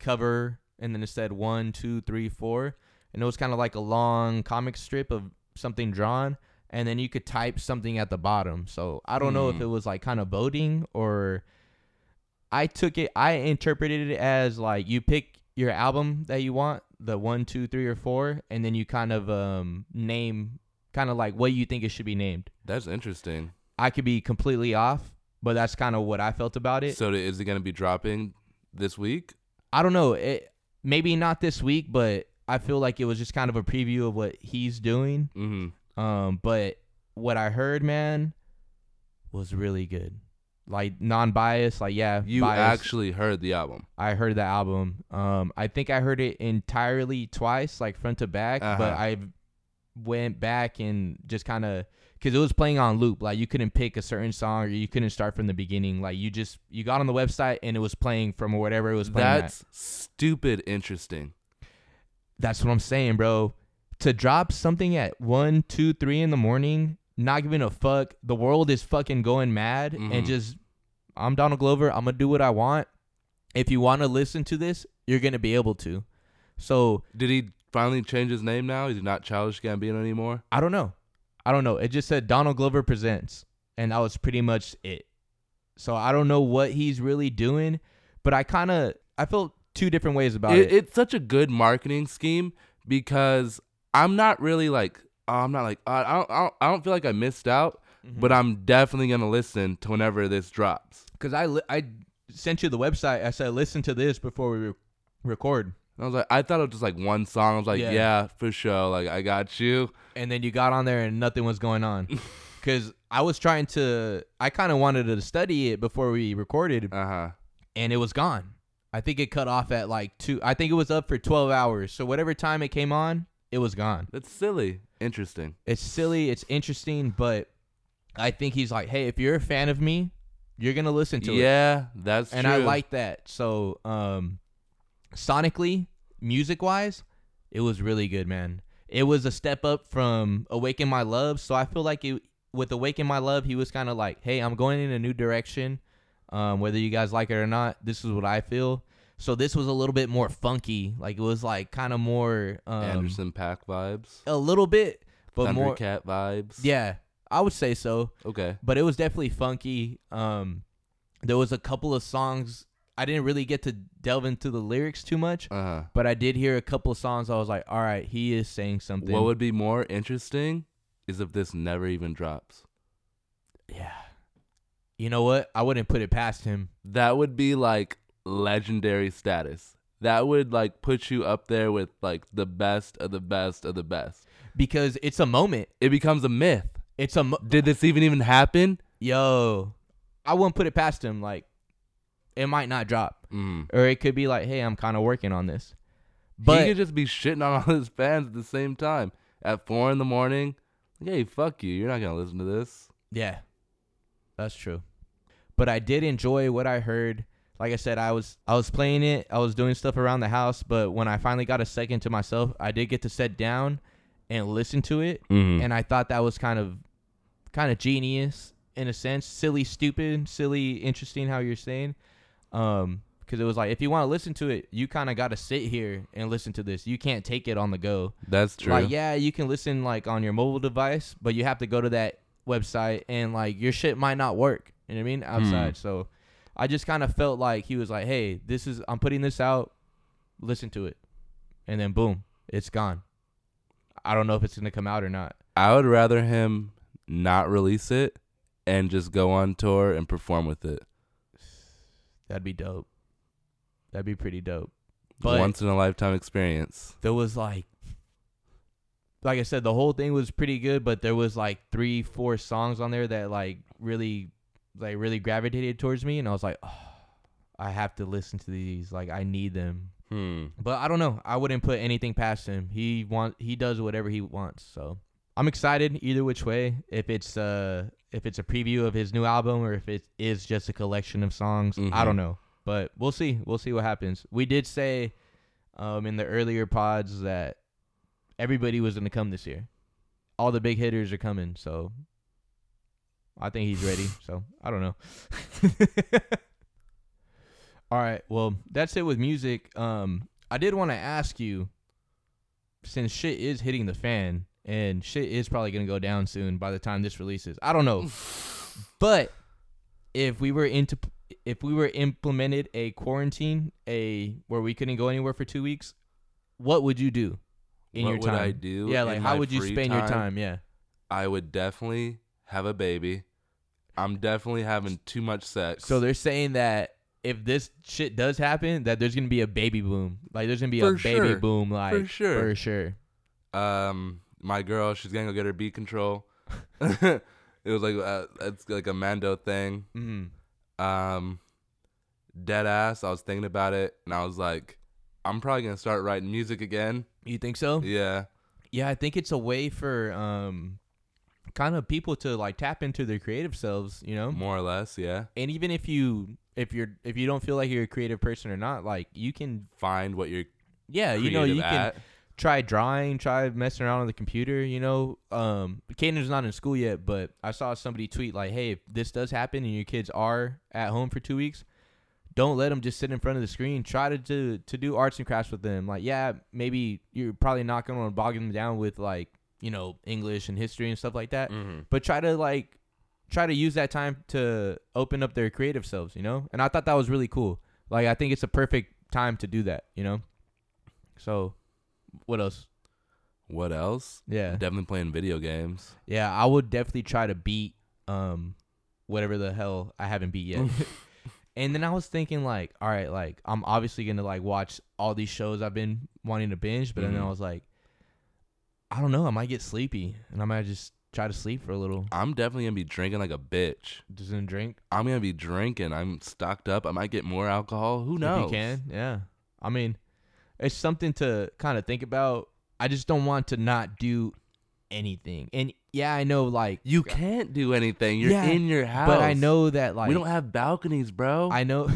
cover and then it said one, two, three, four. And it was kind of like a long comic strip of something drawn. And then you could type something at the bottom. So I don't mm. know if it was like kind of voting or I took it. I interpreted it as like you pick your album that you want, the one, two, three or four. And then you kind of um, name kind of like what you think it should be named. That's interesting. I could be completely off, but that's kind of what I felt about it. So is it going to be dropping this week? I don't know. It, maybe not this week, but I feel like it was just kind of a preview of what he's doing. Mm-hmm. Um, but what I heard, man, was really good. Like non-biased, like yeah. You biased. Actually heard the album. I heard the album. Um, I think I heard it entirely twice, like front to back, uh-huh. but I went back and just kind of... Because it was playing on loop. Like, you couldn't pick a certain song or you couldn't start from the beginning. Like, you just... You got on the website and it was playing from whatever it was playing That's at. Stupid interesting. That's what I'm saying, bro. To drop something at one, two, three in the morning, not giving a fuck, the world is fucking going mad, mm-hmm. and just, I'm Donald Glover, I'm going to do what I want. If you want to listen to this, you're going to be able to. So... Did he finally change his name now? Is he not Childish Gambino anymore? I don't know. I don't know. It just said Donald Glover Presents, and that was pretty much it. So I don't know what he's really doing, but I kind of I felt two different ways about it, it. It's such a good marketing scheme because I'm not really like uh, I'm not like uh, I don't, I don't I don't feel like I missed out, mm-hmm. but I'm definitely gonna listen to whenever this drops. Cause I li- I sent you the website. I said listen to this before we re- record. I was like, I thought it was just like one song. I was like, yeah. yeah, for sure. Like, I got you. And then you got on there and nothing was going on. Because I was trying to, I kind of wanted to study it before we recorded. Uh-huh. And it was gone. I think it cut off at like two. I think it was up for twelve hours. So whatever time it came on, it was gone. That's silly. Interesting. It's silly. It's interesting. But I think he's like, hey, if you're a fan of me, you're going to listen to yeah, it. Yeah, that's and true. And I like that. So, um... sonically, music-wise, it was really good, man. It was a step up from Awaken My Love, so I feel like it, with Awaken My Love, he was kind of like, hey, I'm going in a new direction. Um, whether you guys like it or not, this is what I feel. So this was a little bit more funky. Like, it was, like, kind of more... Um, Anderson .Paak vibes? A little bit, but Thundercat more... Thundercat vibes? Yeah, I would say so. Okay. But it was definitely funky. Um, there was a couple of songs... I didn't really get to delve into the lyrics too much, uh-huh. but I did hear a couple of songs. I was like, all right, he is saying something. What would be more interesting is if this never even drops. Yeah. You know what? I wouldn't put it past him. That would be like legendary status. That would like put you up there with like the best of the best of the best. Because it's a moment. It becomes a myth. It's a mo- Did this even even happen? Yo, I wouldn't put it past him. Like, it might not drop. Mm. Or it could be like, hey, I'm kind of working on this. But he could just be shitting on all his fans at the same time. At four in the morning, hey, fuck you. You're not going to listen to this. Yeah, that's true. But I did enjoy what I heard. Like I said, I was I was playing it. I was doing stuff around the house. But when I finally got a second to myself, I did get to sit down and listen to it. Mm-hmm. And I thought that was kind of kind of genius in a sense. Silly, stupid, silly, interesting how you're saying. Um, because it was like, if you want to listen to it, you kind of got to sit here and listen to this. You can't take it on the go. That's true. Like, yeah, you can listen like on your mobile device, but you have to go to that website and like your shit might not work. You know what I mean? Outside. Mm. So I just kind of felt like he was like, hey, this is, I'm putting this out. Listen to it. And then boom, it's gone. I don't know if it's going to come out or not. I would rather him not release it and just go on tour and perform with it. That'd be dope. That'd be pretty dope. But once in a lifetime experience. There was like, like I said, the whole thing was pretty good, but there was like three, four songs on there that like really, like really gravitated towards me. And I was like, oh, I have to listen to these. Like I need them. Hmm. But I don't know. I wouldn't put anything past him. He want, he does whatever he wants. So I'm excited either which way. If it's uh if it's a preview of his new album or if it is just a collection of songs, mm-hmm. I don't know. But we'll see. We'll see what happens. We did say um, in the earlier pods that everybody was going to come this year. All the big hitters are coming. So I think he's ready. So I don't know. All right. Well, that's it with music. Um, I did want to ask you, since shit is hitting the fan and shit is probably going to go down soon by the time this releases. I don't know. But if we were into... If we were implemented a quarantine, a where we couldn't go anywhere for two weeks, what would you do in what your time? What would I do? Yeah, like how would you spend time, your time? Yeah, I would definitely have a baby. I'm definitely having too much sex. So they're saying that if this shit does happen, that there's gonna be a baby boom. Like there's gonna be for a sure. baby boom. Like for sure, for sure. Um, my girl, she's gonna go get her beat control. It was like uh, it's like a Mando thing. Mm-hmm. Um, dead ass. I was thinking about it, and I was like, I'm probably gonna start writing music again. You think so? Yeah. Yeah, I think it's a way for um, kind of people to like tap into their creative selves, you know. More or less, yeah. And even if you, if you're, if you don't feel like you're a creative person or not, like you can find what you're. Yeah, you know, you at. can try drawing, try messing around on the computer. You know, um, Caden's not in school yet, but I saw somebody tweet like, "Hey, if this does happen and your kids are at home for two weeks, don't let them just sit in front of the screen. Try to do, to do arts and crafts with them. Like, yeah, maybe you're probably not going to bog them down with like, you know, English and history and stuff like that, mm-hmm. but try to like, try to use that time to open up their creative selves. You know, and I thought that was really cool. Like, I think it's a perfect time to do that. You know, so." What else? What else? Yeah. Definitely playing video games. Yeah, I would definitely try to beat um whatever the hell I haven't beat yet. And then I was thinking like, all right, like I'm obviously going to like watch all these shows I've been wanting to binge, but mm-hmm. then I was like, I don't know, I might get sleepy and I might just try to sleep for a little. I'm definitely going to be drinking like a bitch. Just going to drink? I'm going to be drinking. I'm stocked up. I might get more alcohol. Who knows? If you can, yeah. I mean... It's something to kind of think about. I just don't want to not do anything. And yeah, I know like you can't do anything. You're yeah, in your house. But I know that like we don't have balconies, bro. I know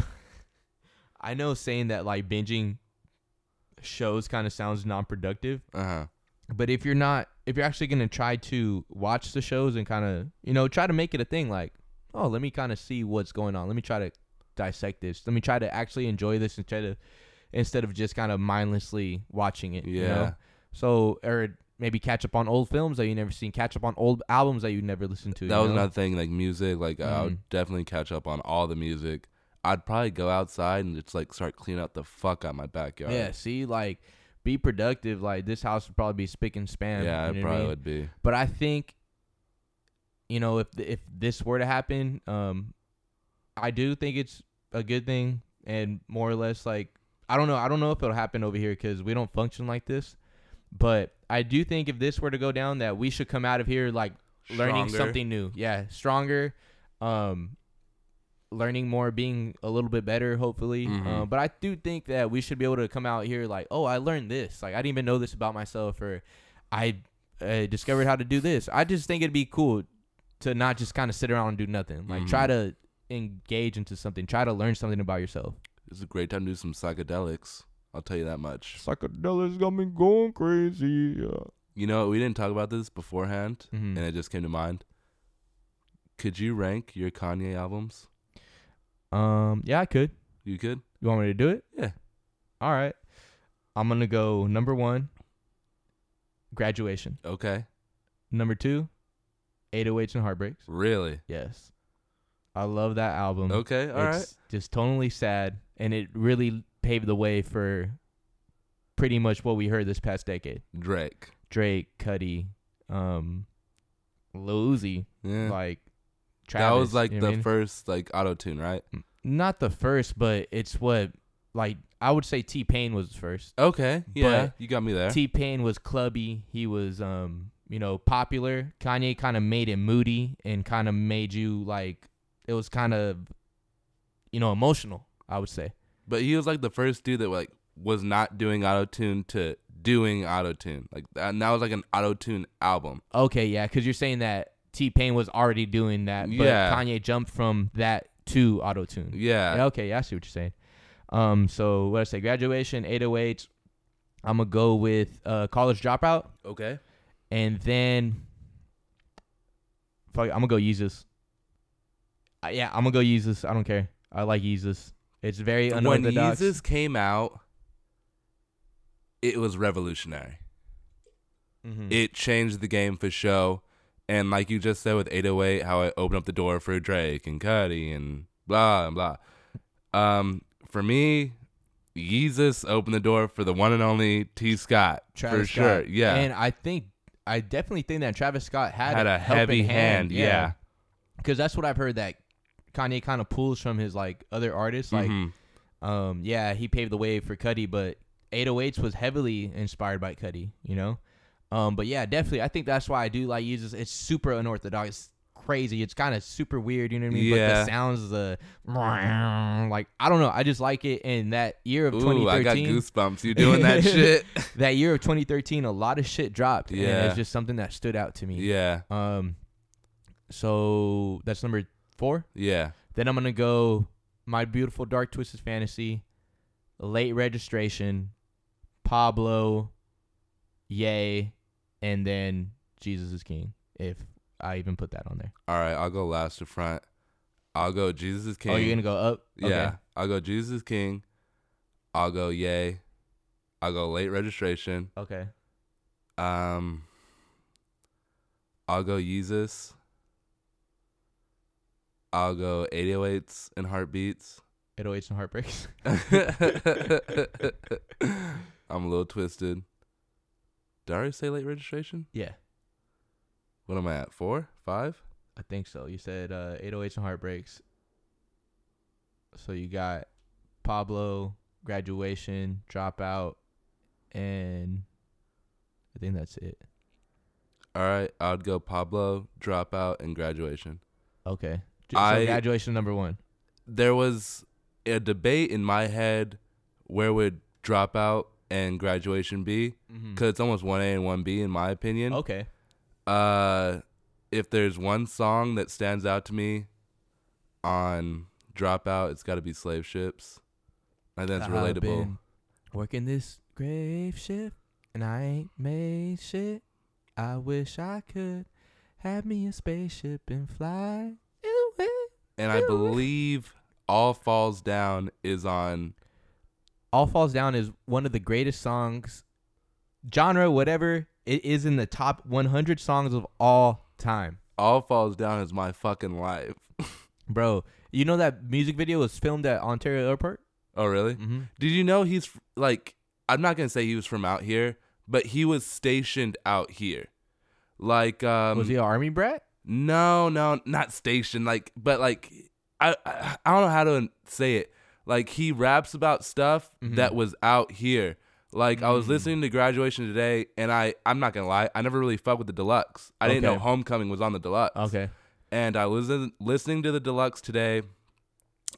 I know saying that like binging shows kind of sounds non-productive. Uh-huh. But if you're not if you're actually going to try to watch the shows and kind of, you know, try to make it a thing like, "Oh, let me kind of see what's going on. Let me try to dissect this. Let me try to actually enjoy this and try to instead of just kind of mindlessly watching it." Yeah. You know? So, or maybe catch up on old films that you never seen, catch up on old albums that you never listened to. That was know? another thing, like music. Like, mm-hmm. I would definitely catch up on all the music. I'd probably go outside and just, like, start cleaning out the fuck out of my backyard. Yeah, see, like, be productive. Like, this house would probably be spick and span. Yeah, you know it probably I mean? would be. But I think, you know, if if this were to happen, um, I do think it's a good thing and more or less, like, I don't know. I don't know if it'll happen over here because we don't function like this. But I do think if this were to go down, that we should come out of here like stronger. learning something new. Yeah, stronger, um, learning more, being a little bit better, hopefully. Mm-hmm. Uh, but I do think that we should be able to come out here like, oh, I learned this. Like I didn't even know this about myself, or I uh, discovered how to do this. I just think it'd be cool to not just kind of sit around and do nothing. Like mm-hmm. try to engage into something. Try to learn something about yourself. It's a great time to do some psychedelics. I'll tell you that much. Psychedelics got me going crazy. Yeah. You know, we didn't talk about this beforehand, mm-hmm. and it just came to mind. Could you rank your Kanye albums? Um, yeah, I could. You could? You want me to do it? Yeah. All right. I'm going to go number one, Graduation. Okay. Number two, eight oh eights and Heartbreaks. Really? Yes. I love that album. Okay, all it's right. Just totally sad, and it really paved the way for pretty much what we heard this past decade. Drake, Drake, Cudi, um, Lil Uzi, yeah. like Travis. That was like you know the I mean? first like auto-tune, right? Not the first, but it's what like I would say T-Pain was first. Okay, yeah, but you got me there. T-Pain was clubby. He was um, you know, popular. Kanye kind of made it moody and kind of made you like. It was kind of, you know, emotional, I would say. But he was like the first dude that like was not doing auto-tune to doing auto-tune. Like that, and that was like an auto-tune album. Okay, yeah, because you're saying that T-Pain was already doing that, but yeah. Kanye jumped from that to auto-tune. Yeah. yeah. Okay, yeah, I see what you're saying. Um, so what I say, Graduation, eight oh eight. I'm going to go with uh, College Dropout. Okay. And then I'm going to go Yeezus. Uh, yeah, I'm going to go Yeezus. I don't care. I like Yeezus. It's very unorthodox. When Yeezus came out, it was revolutionary. Mm-hmm. It changed the game for show. And like you just said with eight oh eight, how it opened up the door for Drake and Cudi and blah, and blah. Um, for me, Yeezus opened the door for the one and only T. Scott. Travis for Scott. Sure, yeah. And I think, I definitely think that Travis Scott had, had a, a heavy hand. hand. Yeah. yeah. Because that's what I've heard that Kanye kind of pulls from his, like, other artists. Like, mm-hmm. um, yeah, he paved the way for Cudi, but eight oh eights was heavily inspired by Cudi, you know? Um, but, yeah, definitely. I think that's why I do like Yeezus. It's super unorthodox. It's crazy. It's kind of super weird, you know what I mean? Yeah. But the sounds, the, like, I don't know. I just like it. And that year of Ooh, twenty thirteen. I got goosebumps. You doing that shit. That year of twenty thirteen, a lot of shit dropped. Yeah. And it's just something that stood out to me. Yeah. Um. So that's number four. Yeah. Then I'm gonna go My Beautiful Dark Twisted Fantasy, Late Registration, Pablo, Ye, and then Jesus Is King. If I even put that on there. All right, I'll go last to front. I'll go Jesus Is King. Oh, you're gonna go up? Okay. Yeah. I'll go Jesus Is King. I'll go Ye. I'll go Late Registration. Okay. Um. I'll go Yeezus. I'll go eight oh eights and Heartbeats. eight oh eights and Heartbreaks. I'm a little twisted. Did I already say Late Registration? Yeah. What am I at? Four? Five? I think so. You said uh, eight oh eights and Heartbreaks. So you got Pablo, Graduation, Dropout, and I think that's it. All right. I'd go Pablo, Dropout, and Graduation. Okay. So I, Graduation number one. There was a debate in my head where would Dropout and Graduation be, because mm-hmm. it's almost one A and one B in my opinion. Okay. Uh, if there's one song that stands out to me on Dropout, it's got to be Slave Ships. I think that's I've relatable. Working this grave ship, and I ain't made shit. I wish I could have me a spaceship and fly. And I believe All Falls Down is on. All Falls Down is one of the greatest songs, genre, whatever. It is in the top one hundred songs of all time. All Falls Down is my fucking life. Bro, you know that music video was filmed at Ontario Airport? Oh, really? Mm-hmm. Did you know he's, like, I'm not going to say he was from out here, but he was stationed out here. Like, um. Was he an army brat? No, no, not station. Like, but like, I, I, I don't know how to say it. Like, he raps about stuff mm-hmm. that was out here. Like, mm-hmm. I was listening to Graduation today, and I, I'm not gonna lie, I never really fucked with the deluxe. I okay. didn't know Homecoming was on the deluxe. Okay. And I was in, listening to the deluxe today,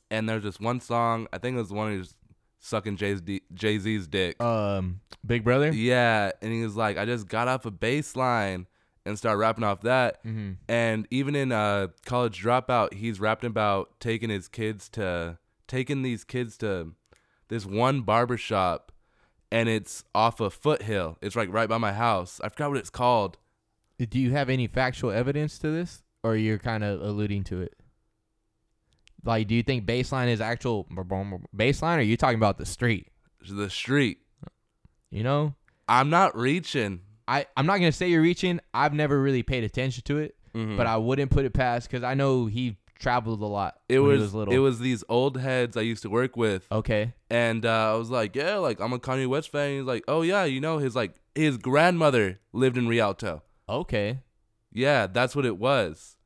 and there's this one song. I think it was the one who's sucking Jay's D, Jay-Z's dick. Um, Big Brother. Yeah, and he was like, I just got off a bass line. And start rapping off that. Mm-hmm. And even in uh, College Dropout, he's rapping about taking his kids to, taking these kids to this one barbershop. And it's off a foothill. It's like right by my house. I forgot what it's called. Do you have any factual evidence to this? Or you're kind of alluding to it? Like, do you think baseline is actual baseline? Or are you talking about the street? The street. You know? I'm not reaching. I, I'm not going to say you're reaching. I've never really paid attention to it, mm-hmm. but I wouldn't put it past because I know he traveled a lot. It was, was little. It was these old heads I used to work with. Okay. And uh, I was like, yeah, like I'm a Kanye West fan. He's like, oh yeah, you know, his like his grandmother lived in Rialto. Okay. Yeah, that's what it was.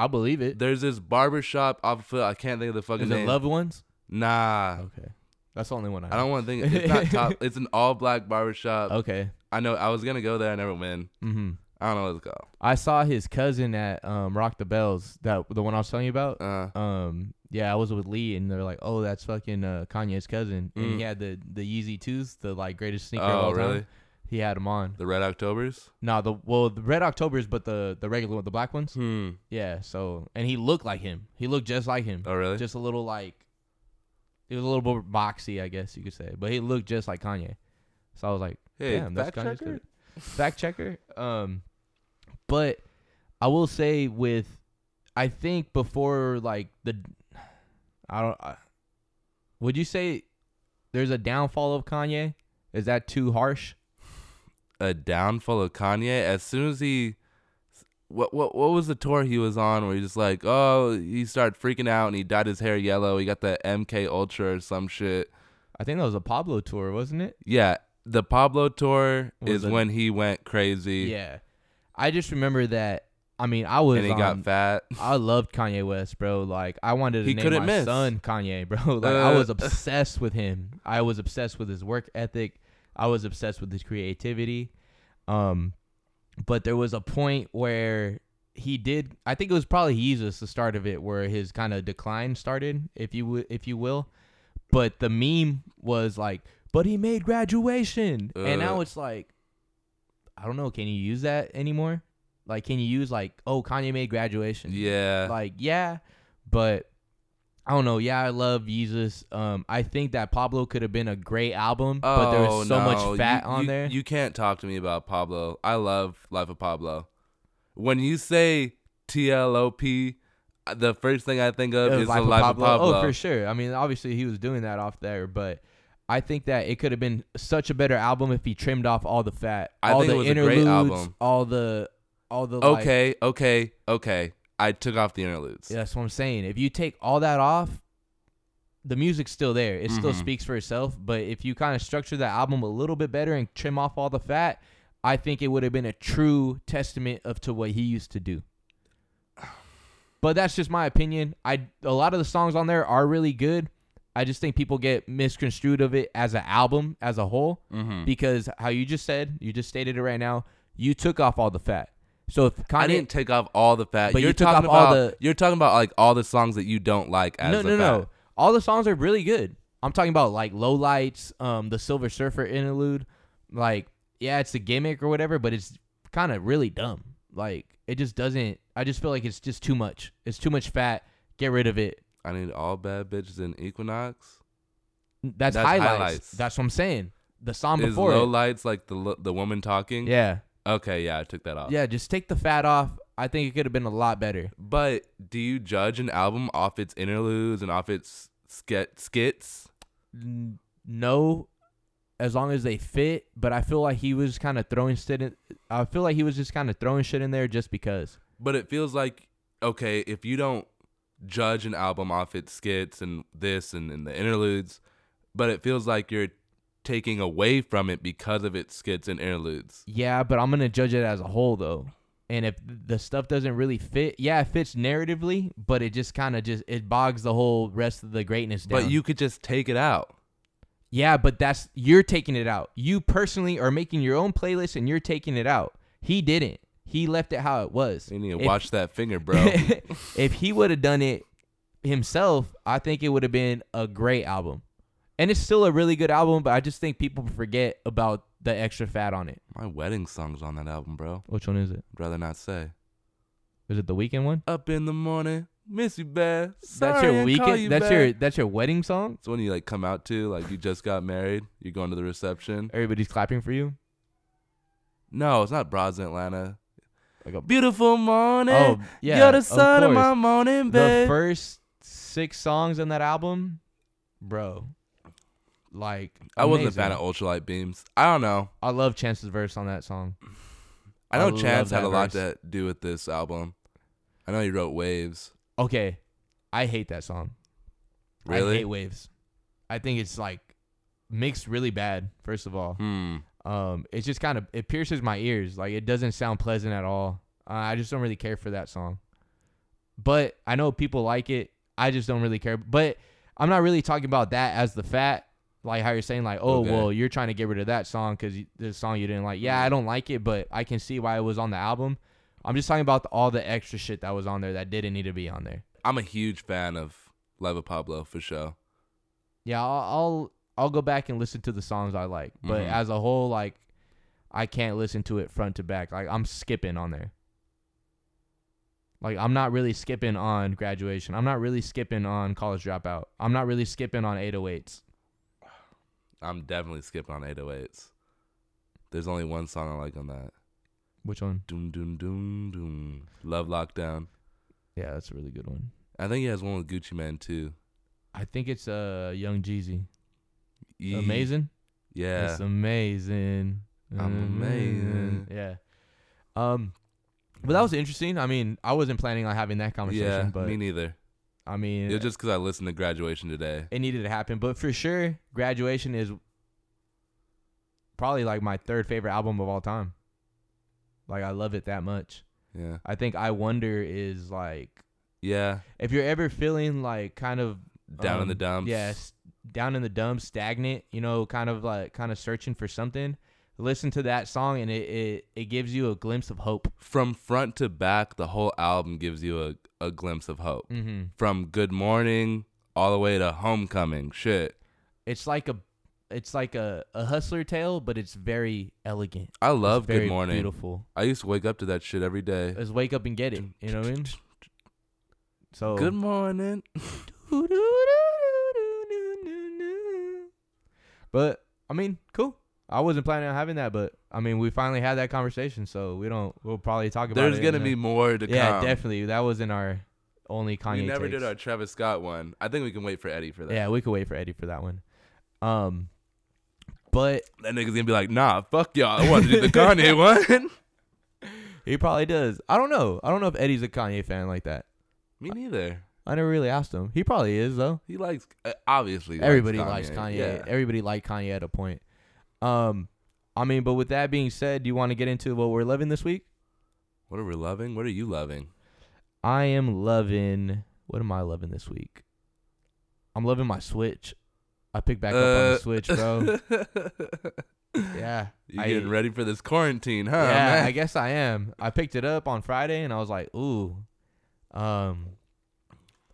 I believe it. There's this barbershop off of, I can't think of the fucking Is name. Is it Loved Ones? Nah. Okay. That's the only one I know. I don't want to think. It's not top. It's an all-black barbershop. Okay. I know. I was going to go there. I never went. Mm-hmm. I don't know what's called. I saw his cousin at um, Rock the Bells, that the one I was telling you about. Uh, um, yeah, I was with Lee, and they were like, oh, that's fucking uh, Kanye's cousin. Mm. And he had the, the Yeezy twos, the like greatest sneaker oh, of all time. Oh, really? He had them on. The Red Octobers? No, nah, the well, the Red Octobers, but the, the regular one, the black ones. Hmm. Yeah, so, and he looked like him. He looked just like him. Oh, really? Just a little, like, he was a little bit boxy, I guess you could say. But he looked just like Kanye. So I was like, hey, damn, that's Kanye's cousin. Fact checker. Um, but I will say with, I think before, like, the, I don't, I, would you say there's a downfall of Kanye? Is that too harsh? A downfall of Kanye? As soon as he, what what what was the tour he was on where he just like, oh, he started freaking out and he dyed his hair yellow. He got that M K Ultra or some shit. I think that was a Pablo tour, wasn't it? Yeah, the Pablo tour was is a, when he went crazy. Yeah, I just remember that. I mean, I was and he on, got fat. I loved Kanye West, bro. Like I wanted to he name my miss. son Kanye, bro. Like uh, I was obsessed with him. I was obsessed with his work ethic. I was obsessed with his creativity. Um, but there was a point where he did, I think it was probably Yeezus, the start of it, where his kind of decline started, if you w- if you will. But the meme was like, but he made Graduation. Uh, and now it's like, I don't know, can you use that anymore? Like, can you use like, oh, Kanye made Graduation? Yeah. Like, yeah, but I don't know. Yeah, I love Yeezus. Um, I think that Pablo could have been a great album, oh, but there was so no. much fat you, on you, there. You can't talk to me about Pablo. I love Life of Pablo. When you say T L O P, the first thing I think of is Life, the of, Life Pablo. of Pablo. Oh, for sure. I mean, obviously he was doing that off there, but I think that it could have been such a better album if he trimmed off all the fat, I all think the it was interludes, a great album. all the, all the. Okay, like, okay, okay. I took off the interludes. Yeah, that's what I'm saying. If you take all that off, the music's still there. It mm-hmm. still speaks for itself. But if you kind of structure the album a little bit better and trim off all the fat, I think it would have been a true testament of to what he used to do. But that's just my opinion. I a lot of the songs on there are really good. I just think people get misconstrued of it as an album as a whole mm-hmm. because how you just said, you just stated it right now, you took off all the fat. So if Kanye, I didn't take off all the fat. But you're you took talking off about all the, you're talking about like all the songs that you don't like. As no, no, fat. no. All the songs are really good. I'm talking about like Lowlights, um, the Silver Surfer interlude. Like, yeah, it's a gimmick or whatever, but it's kind of really dumb. Like, it just doesn't. I just feel like it's just too much. It's too much fat. Get rid of it. I need all bad bitches in Equinox. That's, That's highlights. highlights. That's what I'm saying. The song Is before Lowlights, like the the woman talking. Yeah. Okay, yeah, I took that off. Yeah, just take the fat off. I think it could have been a lot better. But do you judge an album off its interludes and off its skit- skits? No, as long as they fit. But I feel like he was kind of throwing shit in. I feel like he was just kind of throwing shit in there just because. But it feels like, okay, if you don't judge an album off its skits and this and, and the interludes, but it feels like you're taking away from it because of its skits and interludes. Yeah, but I'm gonna judge it as a whole though, and if the stuff doesn't really fit, yeah, it fits narratively, but it just kind of just it bogs the whole rest of the greatness down. But you could just take it out. Yeah, but that's you're taking it out. You personally are making your own playlist and you're taking it out. He didn't. He left it how it was. You need to if, watch that finger, bro. If he would have done it himself, I think it would have been a great album. And it's still a really good album, but I just think people forget about the extra fat on it. My wedding song's on that album, bro. Which one is it? I'd rather not say. Is it the weekend one? Up in the morning, miss you bad. Sorry that's your weekend. You that's back. your that's your wedding song. It's when you like come out to like you just got married. You're going to the reception. Everybody's clapping for you. No, it's not Broads in Atlanta. Like a beautiful morning. Oh yeah, you're the sun of, of my morning, babe. The first six songs on that album, bro. Like amazing. I wasn't a fan of Ultralight Beams. I don't know. I love Chance's verse on that song. I know I Chance had a verse. lot to do with this album. I know he wrote Waves. Okay, I hate that song. Really? I hate Waves. I think it's like mixed really bad, first of all. Mm. Um, it's just kind of, it pierces my ears. Like, it doesn't sound pleasant at all. Uh, I just don't really care for that song. But I know people like it. I just don't really care. But I'm not really talking about that as the fat. Like how you're saying, like, oh, okay. well, you're trying to get rid of that song because the song you didn't like. Yeah, I don't like it, but I can see why it was on the album. I'm just talking about the, all the extra shit that was on there that didn't need to be on there. I'm a huge fan of Life of Pablo, for sure. Yeah, I'll I'll, I'll go back and listen to the songs I like. But mm-hmm. as a whole, like, I can't listen to it front to back. Like, I'm skipping on there. Like, I'm not really skipping on Graduation. I'm not really skipping on College Dropout. I'm not really skipping on eight oh eights. I'm definitely skipping on eight oh eights. There's only one song I like on that. Which one? Doom, doom, doom, doom. Love Lockdown. Yeah, that's a really good one. I think he has one with Gucci Man, too. I think it's uh, Young Jeezy. E- amazing? Yeah. It's amazing. I'm mm-hmm. amazing. Yeah. Um, But that was interesting. I mean, I wasn't planning on having that conversation. Yeah, but me neither. I mean, it's just because I listened to Graduation today. It needed to happen. But for sure, Graduation is probably like my third favorite album of all time. Like, I love it that much. Yeah. I think I Wonder is like... Yeah. If you're ever feeling like kind of... Down um, in the dumps. Yes. Yeah, down in the dumps, stagnant, you know, kind of like kind of searching for something. Listen to that song and it, it, it gives you a glimpse of hope. From front to back, the whole album gives you a, a glimpse of hope. Mm-hmm. From Good Morning all the way to Homecoming. Shit. It's like a it's like a, a hustler tale, but it's very elegant. I love Good Morning. Beautiful. I used to wake up to that shit every day. Just wake up and get it. You know what I mean? So Good Morning. But I mean, cool. I wasn't planning on having that, but I mean, we finally had that conversation, so we don't. We'll probably talk about. There's it. There's gonna be more to yeah, come. Yeah, definitely. That wasn't our only Kanye. We never takes. did our Travis Scott one. I think we can wait for Eddie for that. Yeah, we can wait for Eddie for that one. Um, but that nigga's gonna be like, nah, fuck y'all. I want to do the Kanye one. He probably does. I don't know. I don't know if Eddie's a Kanye fan like that. Me neither. I never really asked him. He probably is though. He likes uh, obviously. Everybody likes Kanye. Likes Kanye. Yeah. Everybody liked Kanye at a point. Um, I mean, but with that being said, do you want to get into what we're loving this week? What are we loving? What are you loving? I am loving. What am I loving this week? I'm loving my Switch. I picked back uh, up on the Switch, bro. Yeah. You getting ready for this quarantine, huh? Yeah, man? I guess I am. I picked it up on Friday, and I was like, ooh, um,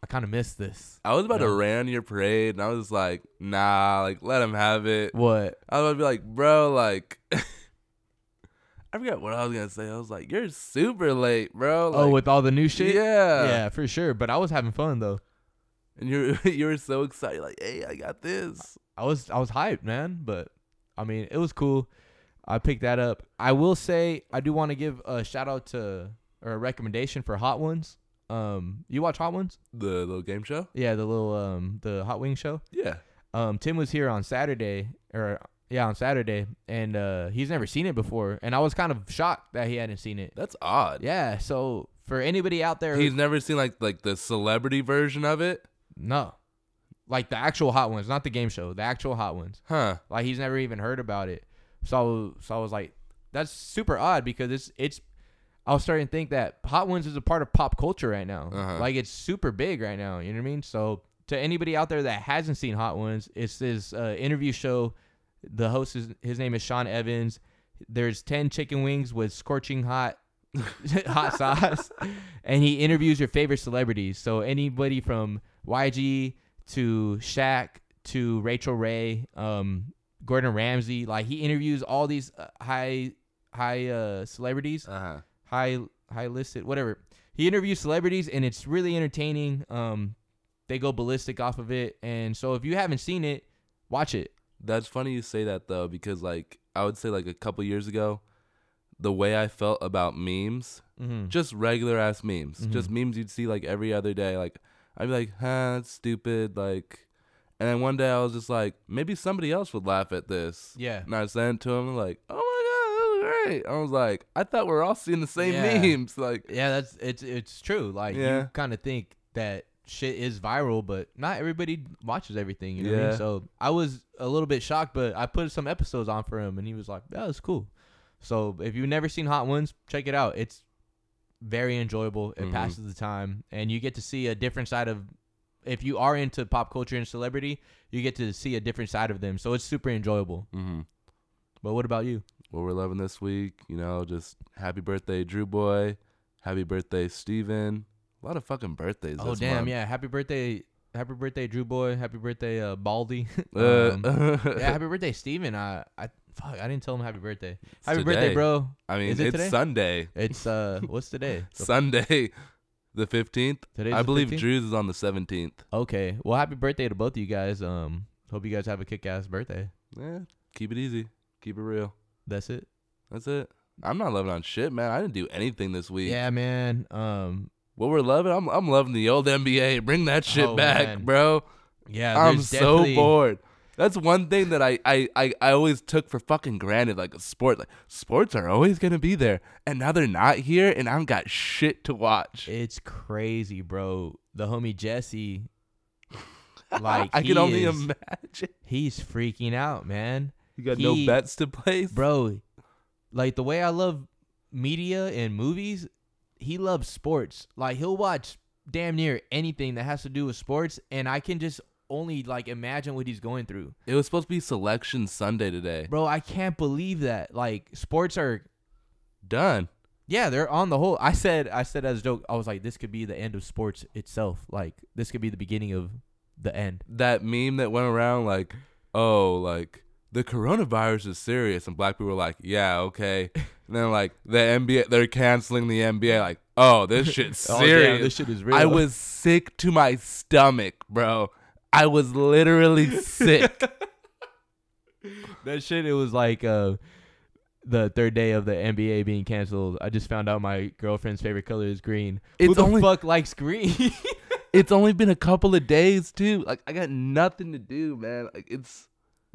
I kind of missed this. I was about you know? to ran your parade, and I was like, nah, like, let him have it. What? I was about to be like, bro, like, I forgot what I was going to say. I was like, you're super late, bro. Like, oh, with all the new shit? Yeah. Yeah, for sure. But I was having fun, though. And you you were so excited, like, hey, I got this. I was I was hyped, man. But, I mean, it was cool. I picked that up. I will say I do want to give a shout-out to or a recommendation for Hot Ones. Um, you watch Hot Ones? The little game show? Yeah, the little um the Hot Wing show. Yeah. Um, Tim was here on Saturday, or yeah, on Saturday, and uh, he's never seen it before, and I was kind of shocked that he hadn't seen it. That's odd. Yeah. So for anybody out there, he's who, never seen like like the celebrity version of it. No, like the actual Hot Ones, not the game show. The actual Hot Ones. Huh? Like he's never even heard about it. So so I was like, that's super odd because it's it's. I was starting to think that Hot Ones is a part of pop culture right now. Uh-huh. Like, it's super big right now. You know what I mean? So, to anybody out there that hasn't seen Hot Ones, it's this uh, interview show. The host, is his name is Sean Evans. There's ten chicken wings with scorching hot hot sauce. And he interviews your favorite celebrities. So, anybody from Y G to Shaq to Rachel Ray, um, Gordon Ramsay. Like, he interviews all these uh, high, high uh, celebrities. Uh-huh. High, high listed, whatever. He interviews celebrities, and it's really entertaining. Um, they go ballistic off of it, and so if you haven't seen it, watch it. That's funny you say that though, because like I would say like a couple years ago, the way I felt about memes, mm-hmm. just regular ass memes, mm-hmm. just memes you'd see like every other day. Like I'd be like, huh, that's stupid. Like, and then one day I was just like, maybe somebody else would laugh at this. Yeah, and I sent it to him like, oh my. Right. I was like, I thought we we're all seeing the same yeah. memes. Like, yeah, that's it's it's true. Like, yeah. you kind of think that shit is viral, but not everybody watches everything, you know yeah. what I mean? So I was a little bit shocked, but I put some episodes on for him, and he was like, that was cool. So if you've never seen Hot Ones, check it out. It's very enjoyable. It mm-hmm. passes the time, and you get to see a different side of, if you are into pop culture and celebrity, you get to see a different side of them. So it's super enjoyable. Mm-hmm. But what about you? What we're loving this week, you know, just happy birthday, Drew Boy. Happy birthday, Steven. A lot of fucking birthdays. Oh, damn, month. yeah. Happy birthday, happy birthday, Drew Boy. Happy birthday, uh, Baldy. um, yeah, happy birthday, Steven. I, I, fuck, I didn't tell him happy birthday. It's happy today. birthday, bro. I mean, Is it it's today? Sunday. It's, uh, what's today? Sunday, the fifteenth. Today's I the believe fifteenth? Drew's is on the seventeenth. Okay. Well, happy birthday to both of you guys. Um, hope you guys have a kick-ass birthday. Yeah, keep it easy. Keep it real. That's it. That's it. I'm not loving on shit, man. I didn't do anything this week. Yeah, man. Um, what we're loving, I'm I'm loving the old N B A. Bring that shit oh, back, man. bro. Yeah, I'm so bored. That's one thing that I, I, I, I always took for fucking granted, like a sport. Like sports are always gonna be there, and now they're not here, and I've got shit to watch. It's crazy, bro. The homie Jesse, like I can only is, imagine. He's freaking out, man. You got he, no bets to place, bro. Like, the way I love media and movies, he loves sports. Like, he'll watch damn near anything that has to do with sports, and I can just only, like, imagine what he's going through. It was supposed to be Selection Sunday today. Bro, I can't believe that. Like, sports are... done. Yeah, they're on the whole... I said, I said as a joke, I was like, this could be the end of sports itself. Like, this could be the beginning of the end. That meme that went around, like, oh, like... the coronavirus is serious, and black people were like, yeah, okay. And then, like, the N B A, they're canceling the N B A. Like, oh, this shit's serious. Oh, damn, this shit is real. I was sick to my stomach, bro. I was literally sick. That shit, it was like uh, the third day of the N B A being canceled. I just found out my girlfriend's favorite color is green. It's Who the only- fuck likes green? It's only been a couple of days, too. Like, I got nothing to do, man. Like, it's...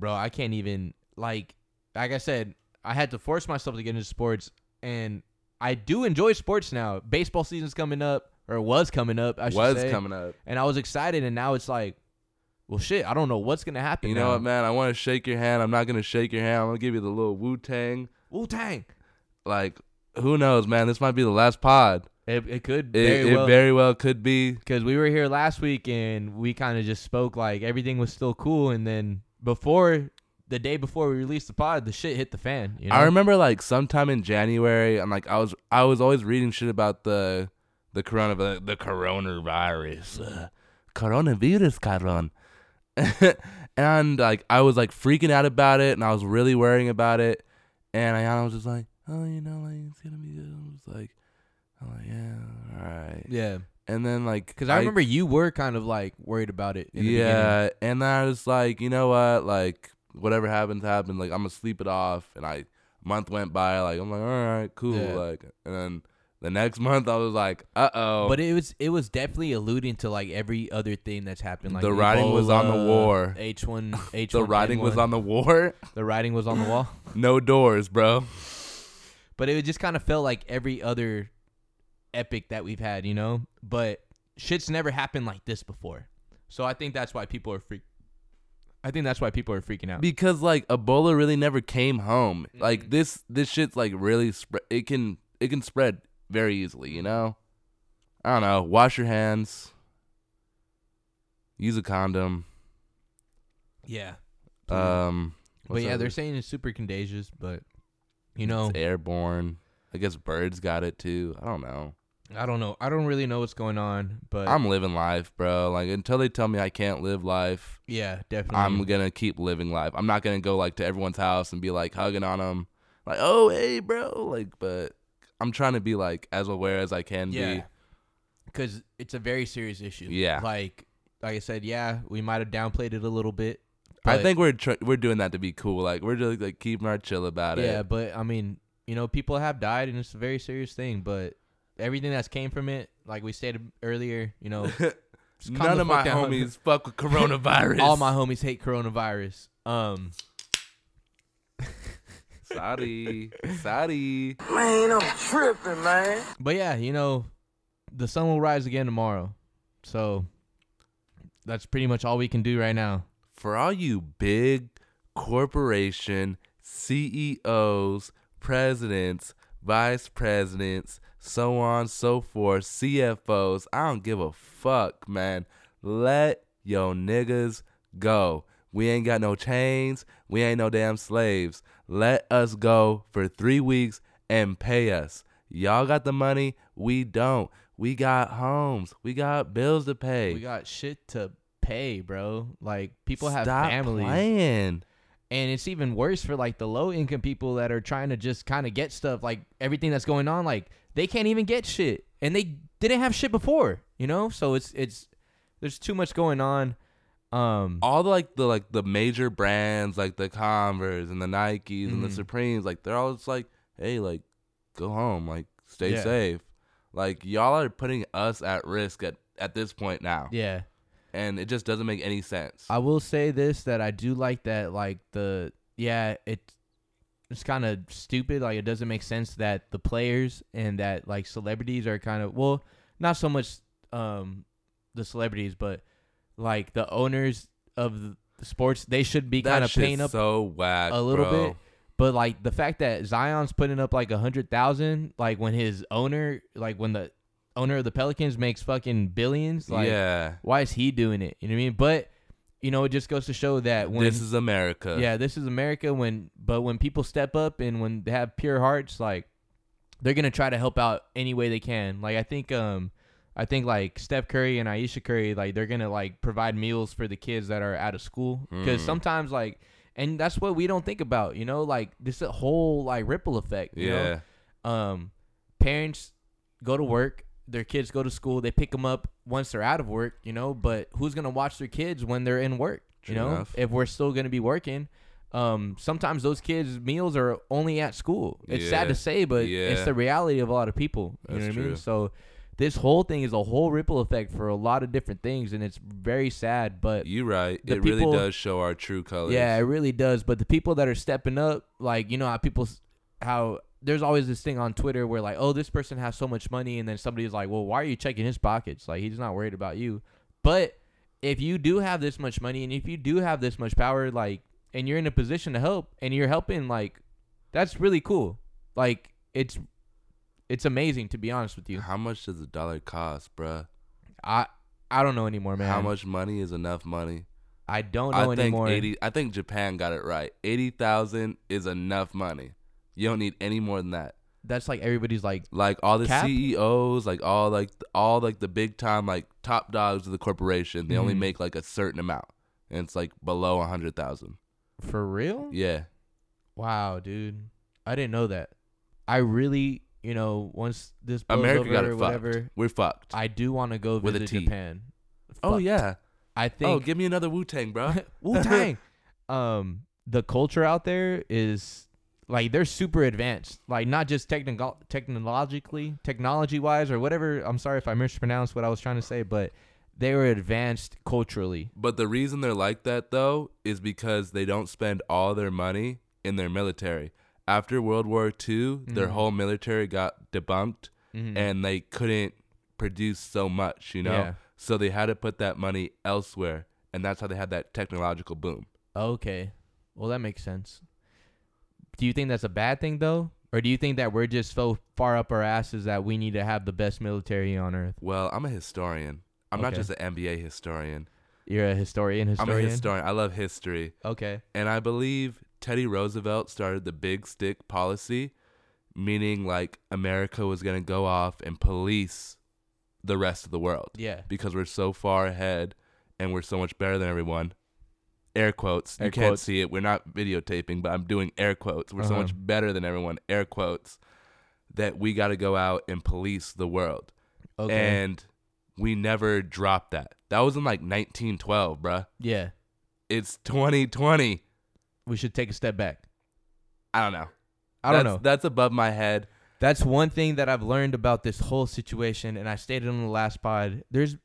Bro, I can't even, like, like I said, I had to force myself to get into sports, and I do enjoy sports now. Baseball season's coming up, or was coming up, I should was say. Was coming up. And I was excited, and now it's like, well, shit, I don't know what's going to happen. You know now. What, man? I want to shake your hand. I'm not going to shake your hand. I'm going to give you the little Wu-Tang. Wu-Tang. Like, who knows, man? This might be the last pod. It, it could very it, well. It very well could be. Because we were here last week, and we kind of just spoke like everything was still cool, and then... Before the day before we released the pod, the shit hit the fan. You know? I remember like sometime in January, I'm like I was I was always reading shit about the the corona the coronavirus, uh, coronavirus, caron, and like I was like freaking out about it, and I was really worrying about it, and I, I was just like, oh, you know, like it's gonna be, I was like, I'm like, yeah, all right, yeah. And then, like... Because I, I remember you were kind of, like, worried about it. In the yeah. Beginning. And then I was like, you know what? Like, whatever happens, happens. Like, I'm going to sleep it off. And I... month went by. Like, I'm like, all right, cool. Yeah. Like, and then the next month, I was like, uh-oh. But it was it was definitely alluding to, like, every other thing that's happened. Like, the writing Ebola, was on the war. H one... H one the writing was on the war? The writing was on the wall? No doors, bro. But it just kind of felt like every other... epic that we've had, you know, but shit's never happened like this before, so I think that's why people are freak I think that's why people are freaking out, because like Ebola really never came home. Mm-hmm. Like this this shit's like really spread. It can it can spread very easily, you know. I don't know. Wash your hands, use a condom. Yeah. Um but yeah, other? They're saying it's super contagious, but you know, it's airborne. I guess birds got it too. I don't know. I don't know. I don't really know what's going on, but I'm living life, bro. Like until they tell me I can't live life. Yeah, definitely. I'm gonna keep living life. I'm not gonna go like to everyone's house and be like hugging on them, like, oh hey, bro. Like, but I'm trying to be like as aware as I can yeah. be, because it's a very serious issue. Yeah. Like, like I said, yeah, we might have downplayed it a little bit. I think we're tr- we're doing that to be cool. Like we're just like keeping our chill about yeah, it. Yeah, but I mean. You know, people have died, and it's a very serious thing, but everything that's came from it, like we stated earlier, you know. None of my down. homies fuck with coronavirus. All my homies hate coronavirus. Um, Sorry. Sorry. Man, I'm tripping, man. But, yeah, you know, the sun will rise again tomorrow. So that's pretty much all we can do right now. For all you big corporation C E Os, presidents, vice presidents, so on, so forth, C F Os, I don't give a fuck, man. Let yo niggas go. We ain't got no chains. We ain't no damn slaves. Let us go for three weeks and pay us. Y'all got the money. We don't. We got homes. We got bills to pay. We got shit to pay, bro. Like, people have Stop families. Stop playing. And it's even worse for, like, the low-income people that are trying to just kind of get stuff. Like, everything that's going on, like, they can't even get shit. And they didn't have shit before, you know? So it's it's there's too much going on. Um, all the, like the like the major brands, like the Converse and the Nikes mm-hmm. and the Supremes, like they're all just like, hey, like, go home, like, stay yeah. safe, like, y'all are putting us at risk at, at this point now. Yeah, and it just doesn't make any sense. I will say this, that I do like that, like the yeah, it it's kind of stupid, like it doesn't make sense that the players and that like celebrities are kind of well, not so much um the celebrities, but like the owners of the sports, they should be kind of paying up so whack, a little bro. bit. But like the fact that Zion's putting up like a hundred thousand, like when his owner, like when the owner of the Pelicans makes fucking billions, like yeah. why is he doing it? You know what I mean? But you know, it just goes to show that when this is America, yeah, this is America. When but when people step up and when they have pure hearts, like they're gonna try to help out any way they can. Like I think, um. I think, like, Steph Curry and Ayesha Curry, like, they're going to, like, provide meals for the kids that are out of school. Because mm. sometimes, like, and that's what we don't think about, you know? Like, this whole, like, ripple effect, you yeah. know? Um, parents go to work. Their kids go to school. They pick them up once they're out of work, you know? But who's going to watch their kids when they're in work, True you know? Enough. If we're still going to be working. Um, sometimes those kids' meals are only at school. It's yeah. sad to say, but yeah. it's the reality of a lot of people. You that's know what true. I mean? So... this whole thing is a whole ripple effect for a lot of different things, and it's very sad. But you're right. It people, really does show our true colors. Yeah, it really does. But the people that are stepping up, like, you know how people, how there's always this thing on Twitter where, like, oh, this person has so much money, and then somebody's like, well, why are you checking his pockets? Like, he's not worried about you. But if you do have this much money and if you do have this much power, like, and you're in a position to help and you're helping, like, that's really cool. Like, it's... it's amazing, to be honest with you. How much does a dollar cost, bruh? I I don't know anymore, man. How much money is enough money? I don't know I think anymore. eighty I think Japan got it right. eighty thousand is enough money. You don't need any more than that. That's like everybody's like like all the cap? C E Os, like all like all like the big time like top dogs of the corporation. They mm-hmm. only make like a certain amount, and it's like below one hundred thousand. For real? Yeah. Wow, dude. I didn't know that. I really You know, once this blows America over got it or whatever, fucked. We're fucked. I do want to go visit Japan. Fucked. Oh yeah, I think. Oh, give me another Wu Tang, bro. Wu Tang. Um, the culture out there is like they're super advanced. Like not just technical, technologically, technology wise or whatever. I'm sorry if I mispronounced what I was trying to say, but they were advanced culturally. But the reason they're like that though is because they don't spend all their money in their military. After World War Two, mm-hmm. their whole military got debunked, mm-hmm. and they couldn't produce so much, you know? Yeah. So they had to put that money elsewhere, and that's how they had that technological boom. Okay. Well, that makes sense. Do you think that's a bad thing, though? Or do you think that we're just so far up our asses that we need to have the best military on Earth? Well, I'm a historian. I'm okay. not just an M B A historian. You're a historian historian? I'm a historian. I love history. Okay. And I believe... Teddy Roosevelt started the big stick policy, meaning like America was going to go off and police the rest of the world. Yeah. Because we're so far ahead and we're so much better than everyone. Air quotes. Air you quotes. Can't see it. We're not videotaping, but I'm doing air quotes. We're uh-huh. so much better than everyone. Air quotes. That we got to go out and police the world. Okay. And we never dropped that. That was in like nineteen twelve, bruh. Yeah. It's twenty twenty. We should take a step back. I don't know. I don't that's, know. That's above my head. That's one thing that I've learned about this whole situation, and I stated on the last pod. There's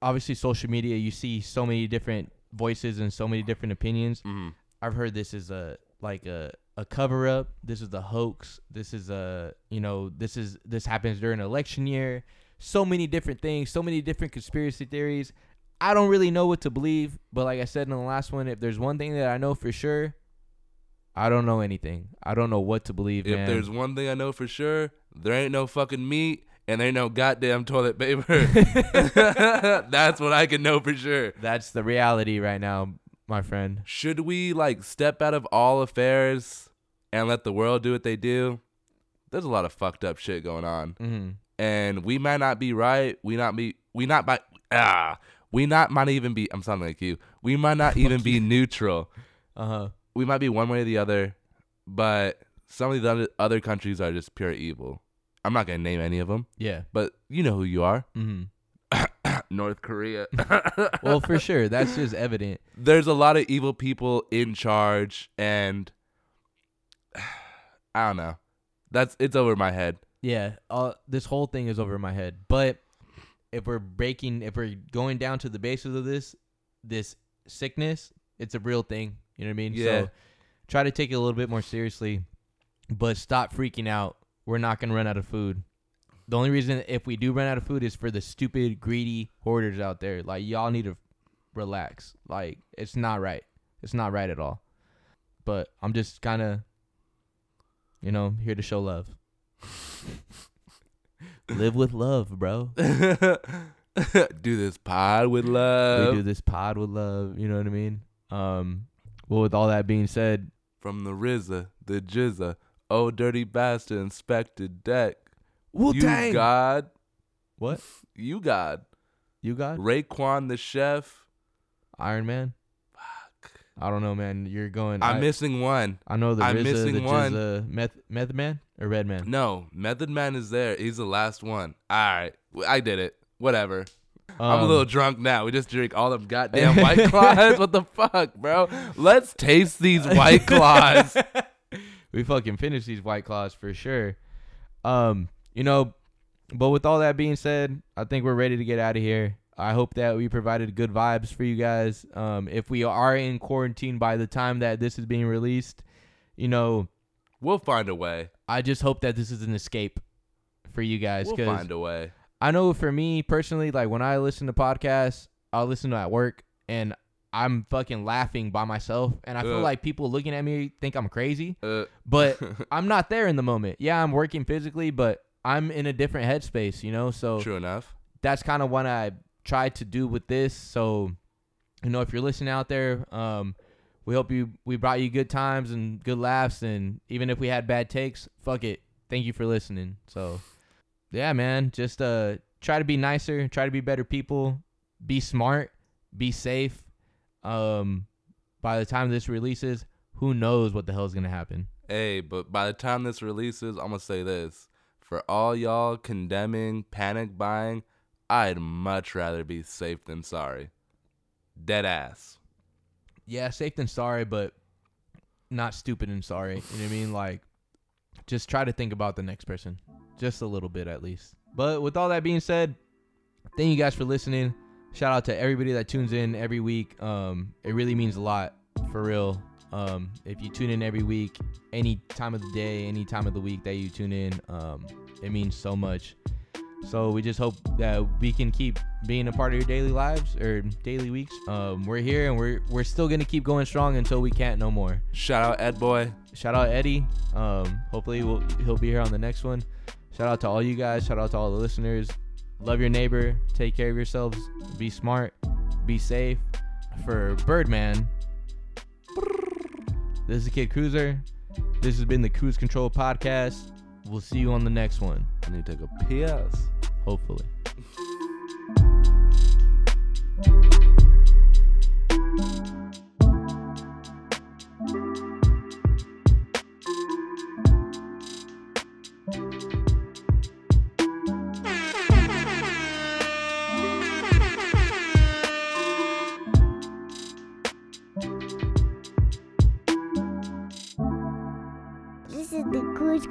obviously social media. You see so many different voices and so many different opinions. Mm-hmm. I've heard this is a like a, a cover up. This is a hoax. This is a you know this is this happens during election year. so many different things, so many different conspiracy theories. I don't really know what to believe, but like I said in the last one, if there's one thing that I know for sure, I don't know anything. I don't know what to believe, man. If there's one thing I know for sure, there ain't no fucking meat and there ain't no goddamn toilet paper. That's what I can know for sure. That's the reality right now, my friend. Should we like step out of all affairs and let the world do what they do? There's a lot of fucked up shit going on. Mm-hmm. And we might not be right. We not be, we not by, ah, we not might even be, I'm sounding like you. We might not even be neutral. Uh-huh. We might be one way or the other, but some of the other countries are just pure evil. I'm not going to name any of them. Yeah. But you know who you are. Mm-hmm. North Korea. Well, for sure. That's just evident. There's a lot of evil people in charge, and I don't know. That's it's over my head. Yeah, uh, this whole thing is over my head. But if we're breaking, if we're going down to the basis of this, this sickness, it's a real thing. You know what I mean? Yeah. So try to take it a little bit more seriously, but stop freaking out. We're not going to run out of food. The only reason if we do run out of food is for the stupid, greedy hoarders out there. Like, y'all need to relax. Like, it's not right. It's not right at all. But I'm just kind of, you know, here to show love. Live with love, bro. Do this pod with love. We do this pod with love. You know what I mean? Um, well, with all that being said, from the R Z A, the Jizza, oh dirty bastard, Inspector Deck, Wu-Tang. You God, what? You God, you God, Raekwon the Chef, Iron Man. Fuck, I don't know, man. You're going. I'm I, missing one. I know the I'm R Z A, missing the one. Jizza, Meth, Method Man or Red Man. No, Method Man is there. He's the last one. All right, I did it. Whatever. I'm um, a little drunk now. We just drink all them goddamn White Claws. What the fuck, bro? Let's taste these White Claws. We fucking finish these White Claws for sure. Um, you know, but with all that being said, I think we're ready to get out of here. I hope that we provided good vibes for you guys. Um, if we are in quarantine by the time that this is being released, you know, we'll find a way. I just hope that this is an escape for you guys. We'll find a way. I know for me personally, like when I listen to podcasts, I'll listen to at work and I'm fucking laughing by myself. And I feel uh, like people looking at me think I'm crazy, uh, but I'm not there in the moment. Yeah, I'm working physically, but I'm in a different headspace, you know? So true enough. That's kind of what I tried to do with this. So, you know, if you're listening out there, um, we hope you, we brought you good times and good laughs. And even if we had bad takes, fuck it. Thank you for listening. So. Yeah, man. Just uh, try to be nicer. Try to be better people. Be smart. Be safe. Um, by the time this releases, who knows what the hell is going to happen. Hey, but by the time this releases, I'm going to say this. For all y'all condemning, panic buying, I'd much rather be safe than sorry. Dead ass. Yeah, safe than sorry, but not stupid and sorry. You know what I mean? Like, just try to think about the next person. Just a little bit, at least. But with all that being said, thank you guys for listening. Shout out to everybody that tunes in every week. Um, it really means a lot, for real. Um, if you tune in every week, any time of the day, any time of the week that you tune in, um, it means so much. So we just hope that we can keep being a part of your daily lives or daily weeks. Um, we're here and we're we're still gonna keep going strong until we can't no more. Shout out Ed Boy. Shout out Eddie. Um, hopefully we'll, he'll be here on the next one. Shout out to all you guys. Shout out to all the listeners. Love your neighbor. Take care of yourselves. Be smart. Be safe. For Birdman, this is the Kid Cruiser. This has been the Cruise Control Podcast. We'll see you on the next one. I need to take a piss. Hopefully.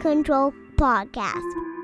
Control Podcast.